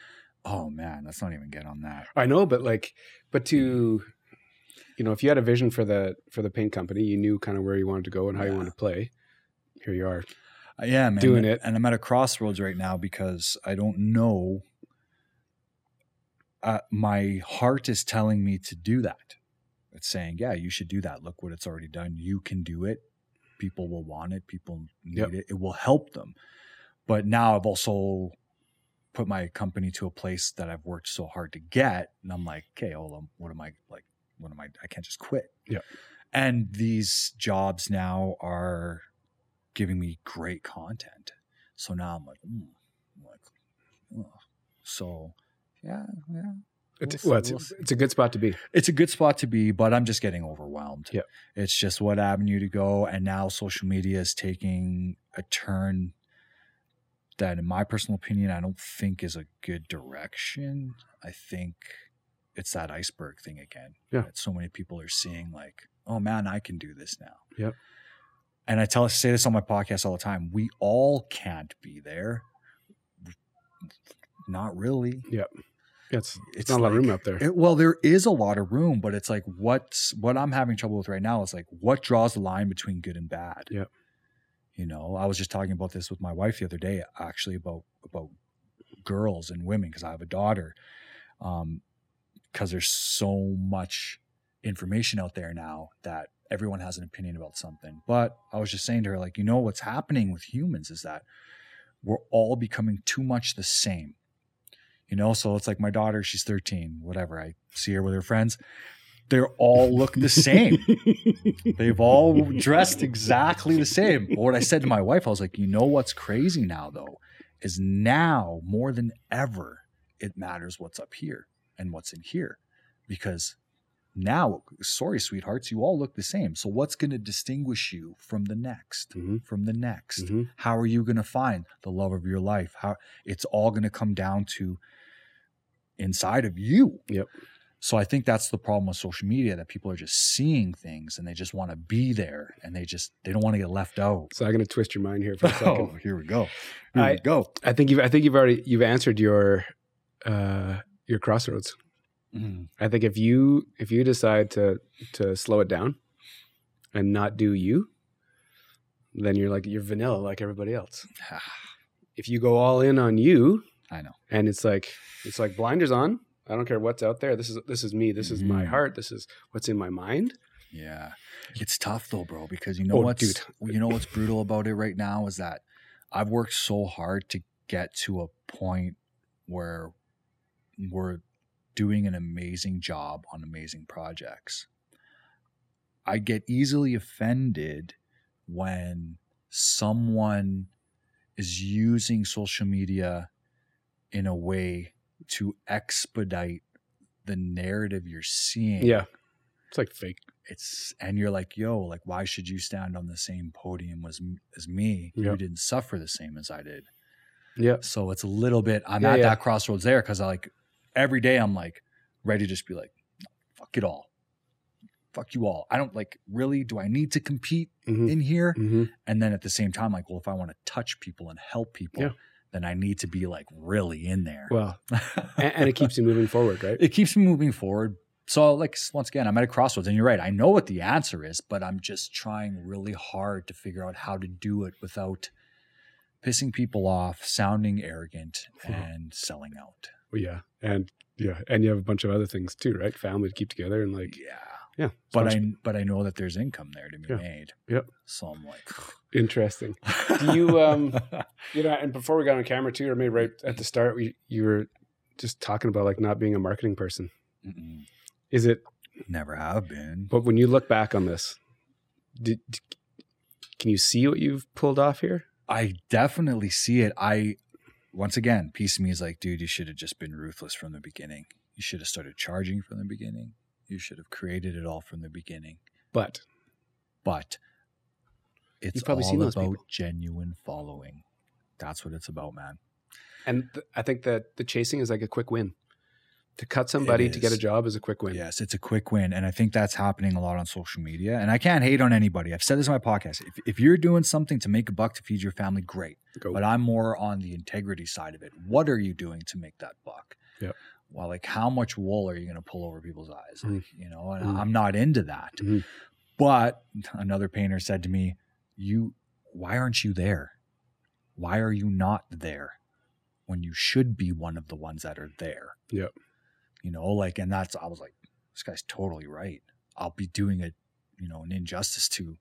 Oh man, let's not even get on that. I know, but like, but to, you know, if you had a vision for the, for the paint company, you knew kind of where you wanted to go and how yeah. you wanted to play. Here you are. Uh, yeah, man. Doing it. And I'm at a crossroads right now because I don't know. Uh, my heart is telling me to do that. It's saying, yeah, you should do that. Look what it's already done. You can do it. People will want it. People need yep. it. It will help them. But now I've also put my company to a place that I've worked so hard to get. And I'm like, okay, hold on. What am I like? What am I? I can't just quit. Yeah. And these jobs now are giving me great content. So now I'm like, mm. I'm like, oh. So yeah, yeah. We'll it's, see, well, it's, we'll it's a good spot to be. It's a good spot to be, but I'm just getting overwhelmed. Yeah. It's just what avenue to go. And now social media is taking a turn that, in my personal opinion, I don't think is a good direction. I think it's that iceberg thing again. Yeah. That so many people are seeing like, oh man, I can do this now. Yep. And I tell say this on my podcast all the time. We all can't be there. Not really. Yep. It's, it's, it's not a lot like, of room up there. It, well, there is a lot of room, but it's like what's what I'm having trouble with right now is like what draws the line between good and bad. Yeah. You know, I was just talking about this with my wife the other day, actually, about about girls and women because I have a daughter. Um, because there's so much information out there now that everyone has an opinion about something. But I was just saying to her, like, you know, what's happening with humans is that we're all becoming too much the same. You know, so it's like my daughter, she's thirteen, whatever. I see her with her friends. They all look the same. They've all dressed exactly the same. But what I said to my wife, I was like, you know what's crazy now, though, is now more than ever, it matters what's up here and what's in here. Because now, sorry, sweethearts, you all look the same. So what's going to distinguish you from the next, mm-hmm. from the next? Mm-hmm. How are you going to find the love of your life? How it's all going to come down to inside of you. Yep. So I think that's the problem with social media, that people are just seeing things and they just want to be there and they just they don't want to get left out. So I'm going to twist your mind here for a second. Oh, here we go. Here I, we go. I think you've I think you've already you've answered your uh, your crossroads. Mm. I think if you if you decide to to slow it down and not do you, then you're like you're vanilla like everybody else. If you go all in on you, I know, and it's like it's like blinders on. I don't care what's out there. This is this is me. This mm-hmm. is my heart. This is what's in my mind. Yeah, it's tough though, bro. Because you know oh, what's dude. you know what's brutal about it right now is that I've worked so hard to get to a point where we're doing an amazing job on amazing projects. I get easily offended when someone is using social media in a way to expedite the narrative you're seeing. Yeah. It's like fake. It's and you're like, yo, like, why should you stand on the same podium as, as me? Yep. You didn't suffer the same as I did. Yeah. So it's a little bit, I'm yeah, at yeah. that crossroads there because I like, every day I'm like ready to just be like, fuck it all. Fuck you all. I don't like, really, do I need to compete mm-hmm. in here? Mm-hmm. And then at the same time, like, well, if I want to touch people and help people, yeah. then I need to be like really in there. Well, and, and it keeps you moving forward, right? It keeps me moving forward. So like, once again, I'm at a crossroads, and you're right. I know what the answer is, but I'm just trying really hard to figure out how to do it without pissing people off, sounding arrogant, and selling out. Well, yeah. And yeah. And you have a bunch of other things too, right? Family to keep together and like, yeah. Yeah. But I, of... but I know that there's income there to be yeah. made. Yep. So I'm like, interesting. Do you, um, you know, and before we got on camera too, or maybe right at the start, we, you were just talking about like not being a marketing person. Mm-mm. Is it? Never have been. But when you look back on this, did, did, can you see what you've pulled off here? I definitely see it. I, once again, piece of me is like, dude, you should have just been ruthless from the beginning. You should have started charging from the beginning. You should have created it all from the beginning. But, but it's all about genuine following. That's what it's about, man. And th- I think that the chasing is like a quick win. To cut somebody to get a job is a quick win. Yes, it's a quick win. And I think that's happening a lot on social media. And I can't hate on anybody. I've said this in my podcast. If, if you're doing something to make a buck to feed your family, great. Go. But I'm more on the integrity side of it. What are you doing to make that buck? Yeah. Well, like, how much wool are you going to pull over people's eyes? Like, mm. You know, and mm. I'm not into that. Mm-hmm. But another painter said to me, "You, why aren't you there? Why are you not there when you should be one of the ones that are there?" Yep. You know, like, and that's, I was like, this guy's totally right. I'll be doing a, you know, an injustice to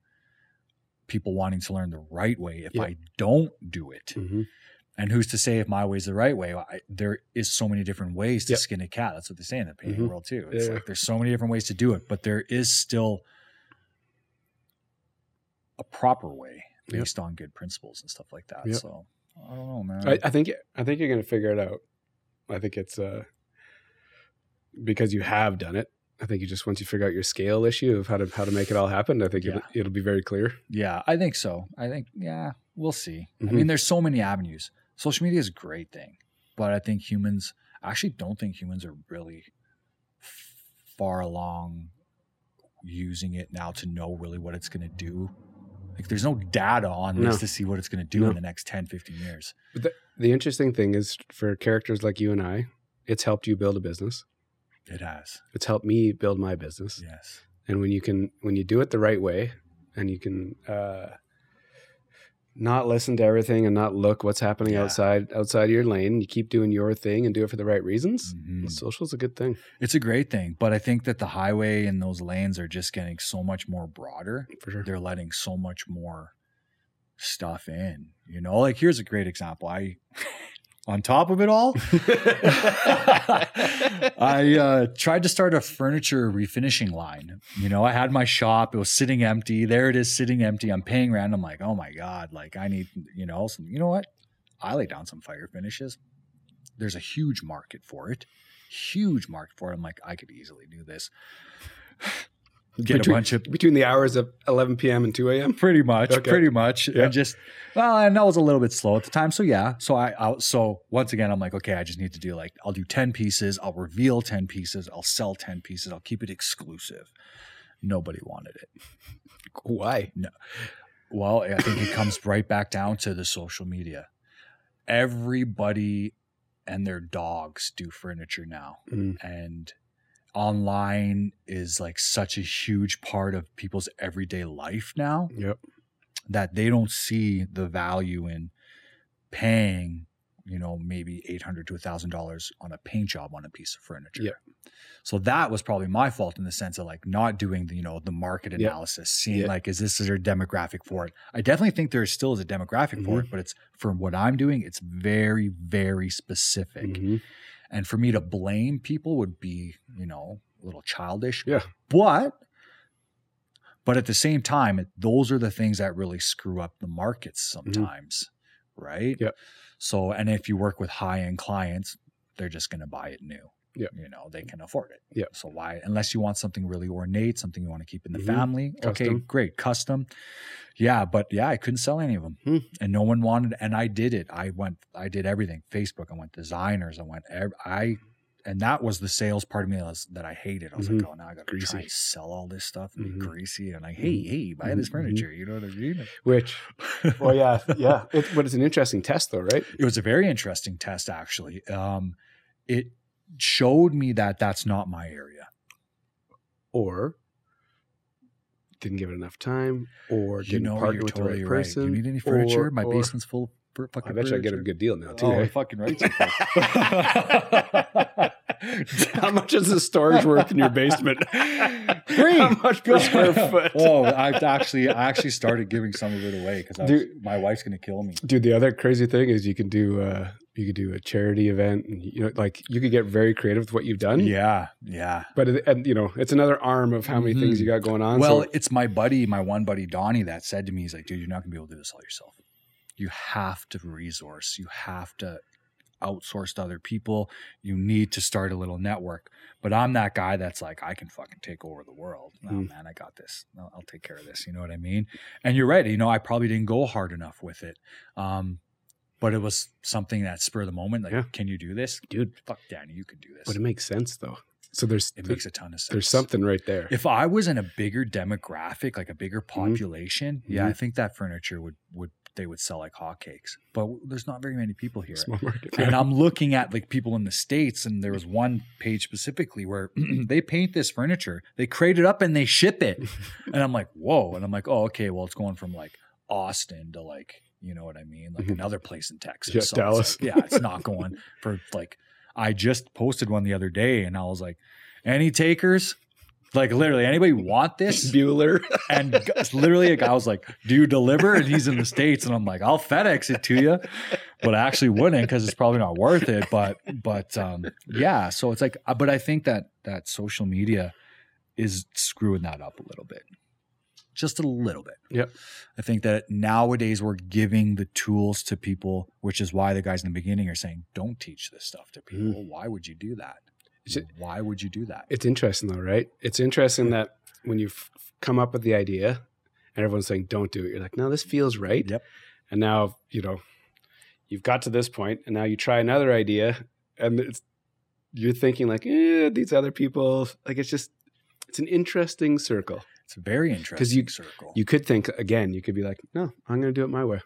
people wanting to learn the right way if yeah. I don't do it. Mm-hmm. And who's to say if my way's the right way? I, there is so many different ways to yep. skin a cat. That's what they say in the painting mm-hmm. world too. It's yeah. like, there's so many different ways to do it, but there is still a proper way yep. based on good principles and stuff like that. Yep. So I don't know, man. I, I think, I think you're going to figure it out. I think it's, uh, because you have done it. I think you just, once you figure out your scale issue of how to how to make it all happen, I think yeah. it'll, it'll be very clear. Yeah, I think so. I think, yeah, we'll see. Mm-hmm. I mean, there's so many avenues. Social media is a great thing, but I think humans, I actually don't think humans are really far along using it now to know really what it's going to do. Like, there's no data on no. this to see what it's going to do no. in the next ten, fifteen years. But the, the interesting thing is, for characters like you and I, it's helped you build a business. It has. It's helped me build my business. Yes. And when you can, when you do it the right way, and you can uh, not listen to everything and not look what's happening yeah. outside outside your lane, you keep doing your thing and do it for the right reasons. Mm-hmm. Social's a good thing. It's a great thing, but I think that the highway and those lanes are just getting so much more broader. For sure. They're letting so much more stuff in. You know, like, here's a great example. I. On top of it all, I uh, tried to start a furniture refinishing line. You know, I had my shop. It was sitting empty. There it is, sitting empty. I'm paying rent. I'm like, oh, my God. Like, I need, you know, some, you know what? I lay down some fire finishes. There's a huge market for it. Huge market for it. I'm like, I could easily do this. Get between, a bunch of between the hours of eleven p.m. and two a.m. Pretty much, okay. pretty much, yeah. and just well, and I was a little bit slow at the time, so yeah. So I, I, so once again, I'm like, okay, I just need to do like I'll do ten pieces, I'll reveal ten pieces, I'll sell ten pieces, I'll keep it exclusive. Nobody wanted it. Why? No. Well, I think it comes right back down to the social media. Everybody and their dogs do furniture now, mm. and. Online is like such a huge part of people's everyday life now yep. that they don't see the value in paying, you know, maybe eight hundred dollars to one thousand dollars on a paint job on a piece of furniture. Yep. So that was probably my fault in the sense of like not doing the, you know, the market analysis, yep. seeing yep. like, is this their demographic for it? I definitely think there still is a demographic mm-hmm. for it, but it's from what I'm doing, it's very, very specific. Mm-hmm. And for me to blame people would be, you know, a little childish. Yeah. But, but at the same time, those are the things that really screw up the markets sometimes, mm-hmm. right? Yeah. So, and if you work with high-end clients, they're just going to buy it new. Yeah. You know, they can afford it. Yeah. So why, unless you want something really ornate, something you want to keep in the mm-hmm. family. Custom. Okay, great. Custom. Yeah. But yeah, I couldn't sell any of them mm. and no one wanted, and I did it. I went, I did everything. Facebook, I went designers. I went, I and that was the sales part of me that, was, that I hated. I was mm-hmm. like, oh, now I got to try and sell all this stuff and mm-hmm. be greasy. And like, hey, hey, buy mm-hmm. this furniture. You know what I mean? Which, well, yeah, yeah. It, but it's an interesting test though, right? It was a very interesting test, actually. Um, it showed me that that's not my area. Or didn't give it enough time, or didn't you know, partner with totally the right person. Right. You need any furniture? Or, my or, basement's full of I bet furniture. You I get a good deal now too. Oh, eh? I fucking right. How much is the storage worth in your basement? Free. How much per square foot? Oh, I've actually, I actually started giving some of it away because my wife's going to kill me. Dude, the other crazy thing is you can do, uh, you could do a charity event, and you know, like you could get very creative with what you've done. Yeah, yeah. But it, and, you know, it's another arm of how many mm-hmm. things you got going on. Well, so. It's my buddy, my one buddy Donnie, that said to me, he's like, "Dude, you're not going to be able to do this all yourself. You have to resource. You have to outsource to other people. You need to start a little network." But I'm that guy that's like, I can fucking take over the world. Mm. Oh man, I got this. I'll, I'll take care of this. You know what I mean? And you're right. You know, I probably didn't go hard enough with it. Um, but it was something that spur of the moment. Like, yeah. Can you do this? Dude, fuck Danny, you can do this. But it makes sense though. So there's it makes a ton of sense. There's something right there. If I was in a bigger demographic, like a bigger population, mm-hmm. yeah, I think that furniture would would they would sell like hotcakes. But there's not very many people here. Small market, and yeah. I'm looking at like people in the States, and there was one page specifically where they paint this furniture, they crate it up, and they ship it. And I'm like, whoa. And I'm like, oh, okay. Well, it's going from like Austin to like, you know what I mean, like mm-hmm. another place in Texas, yeah, so Dallas. It's like, yeah, it's not going for like. I just posted one the other day and I was like, any takers? Like literally anybody want this? Bueller. And literally a guy was like, do you deliver? And he's in the States. And I'm like, I'll FedEx it to you. But I actually wouldn't because it's probably not worth it. But, but um, yeah, so it's like, but I think that that social media is screwing that up a little bit. Just a little bit. Yep. I think that nowadays we're giving the tools to people, which is why the guys in the beginning are saying, don't teach this stuff to people. Mm. Why would you do that? It, why would you do that? It's interesting though, right? It's interesting that when you've come up with the idea and everyone's saying, don't do it, you're like, no, this feels right. Yep. And now, you know, you've got to this point and now you try another idea and it's, you're thinking like, eh, these other people, like it's just, it's an interesting circle. It's a very interesting you, circle. You could think, again, you could be like, no, I'm going to do it my way.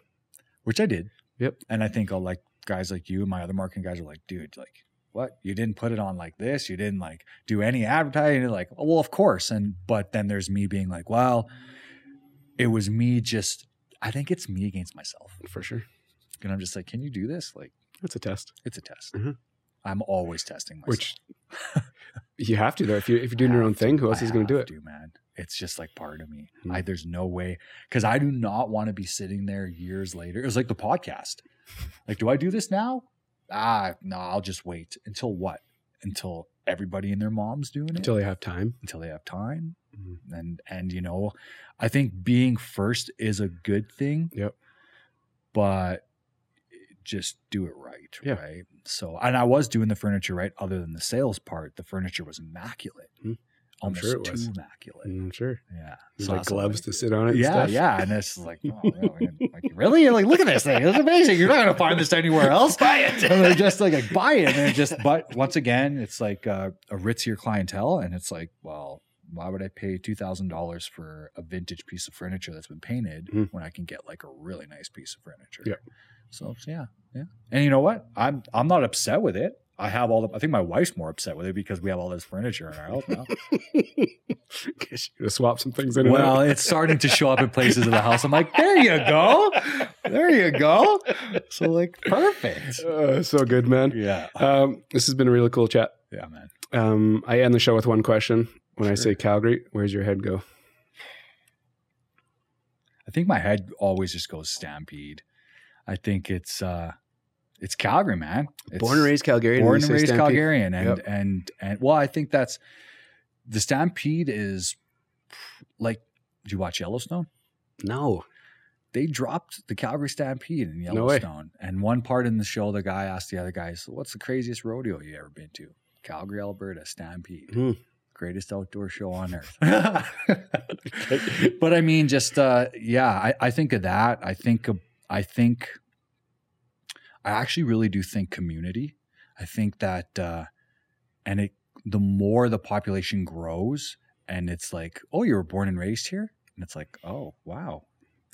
Which I did. Yep. And I think I'll like guys like you and my other marketing guys are like, dude, like, what? You didn't put it on like this. You didn't like do any advertising. You're like, oh, well, of course. And, but then there's me being like, well, it was me just, I think it's me against myself. For sure. And I'm just like, can you do this? Like, it's a test. It's a test. Mm-hmm. I'm always testing myself. Which you have to though. If you're, if you're doing your own to, thing, who else I is going to do it? To, man. It's just like part of me. Mm-hmm. I, there's no way. Because I do not want to be sitting there years later. It was like the podcast. Like, do I do this now? Ah, no, I'll just wait. Until what? Until everybody and their mom's doing it? Until they have time. Until they have time. Mm-hmm. And, and you know, I think being first is a good thing. Yep. But just do it right, yeah. right? So, and I was doing the furniture right. Other than the sales part, the furniture was immaculate. Mm-hmm. Almost I'm sure it was. Too immaculate. I'm sure. Yeah. It's like gloves to sit on it and yeah, stuff. Yeah. And it's like, oh, yeah, like, really? You're like, look at this thing. It's amazing. You're not going to find this anywhere else. Buy it. And they're just like, like, buy it. And they're just, but once again, it's like uh, a ritzier clientele. And it's like, well, why would I pay two thousand dollars for a vintage piece of furniture that's been painted mm. when I can get like a really nice piece of furniture? Yep. So yeah. Yeah. And you know what? I'm, I'm not upset with it. I have all the, I think my wife's more upset with it because we have all this furniture in our house now. She could have swapped some things in. Well, it's starting to show up in places in the house. I'm like, there you go. There you go. So like, perfect. Uh, so good, man. Yeah. Um, this has been a really cool chat. Yeah, man. Um, I end the show with one question. When sure. I say Calgary, where's your head go? I think my head always just goes Stampede. I think it's, uh, It's Calgary, man. It's born and raised Calgarian. Born and raised Stampede. Calgarian. And, yep. and, and, well, I think that's, the Stampede is like, did you watch Yellowstone? No. They dropped the Calgary Stampede in Yellowstone. No and one part in the show, the guy asked the other guy, so what's the craziest rodeo you ever been to? Calgary, Alberta, Stampede. Mm. Greatest outdoor show on earth. But I mean, just, uh, yeah, I, I think of that. I think, of, I think, I actually really do think community. I think that uh, And it, the more the population grows, and it's like, oh, you were born and raised here? And it's like, oh, wow.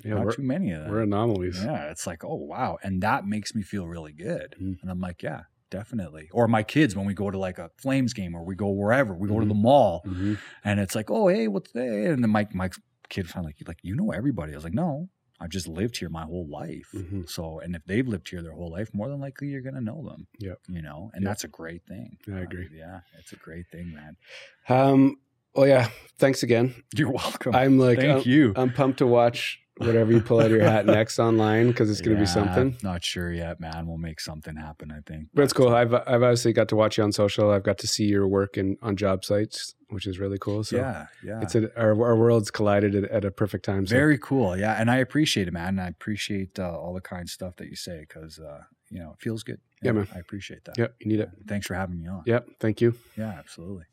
Yeah, not too many of them. We're anomalies. Yeah, it's like, oh, wow. And that makes me feel really good. Mm. And I'm like, yeah, definitely. Or my kids, when we go to like a Flames game or we go wherever, we go mm-hmm. to the mall. Mm-hmm. And it's like, oh, hey, what's that? And then my, my kid found like, like, you know everybody. I was like, no, I've just lived here my whole life. Mm-hmm. So, and if they've lived here their whole life, more than likely you're going to know them. Yeah. You know, and yep. that's a great thing. Yeah, uh, I agree. Yeah, it's a great thing, man. Um. Oh, yeah. Thanks again. You're welcome. I'm like, Thank I'm, you. I'm pumped to watch whatever you pull out of your hat next online, because it's going to yeah, be something. Not sure yet, man. We'll make something happen, I think. But it's cool. I've I've obviously got to watch you on social. I've got to see your work in on job sites, which is really cool. So yeah, yeah. It's a, our, our worlds collided at, at a perfect time. So. Very cool. Yeah. And I appreciate it, man. And I appreciate uh, all the kind stuff that you say, because, uh, you know, it feels good. Yeah, yeah, man. I appreciate that. Yep. You need it. Thanks for having me on. Yep. Thank you. Yeah, absolutely.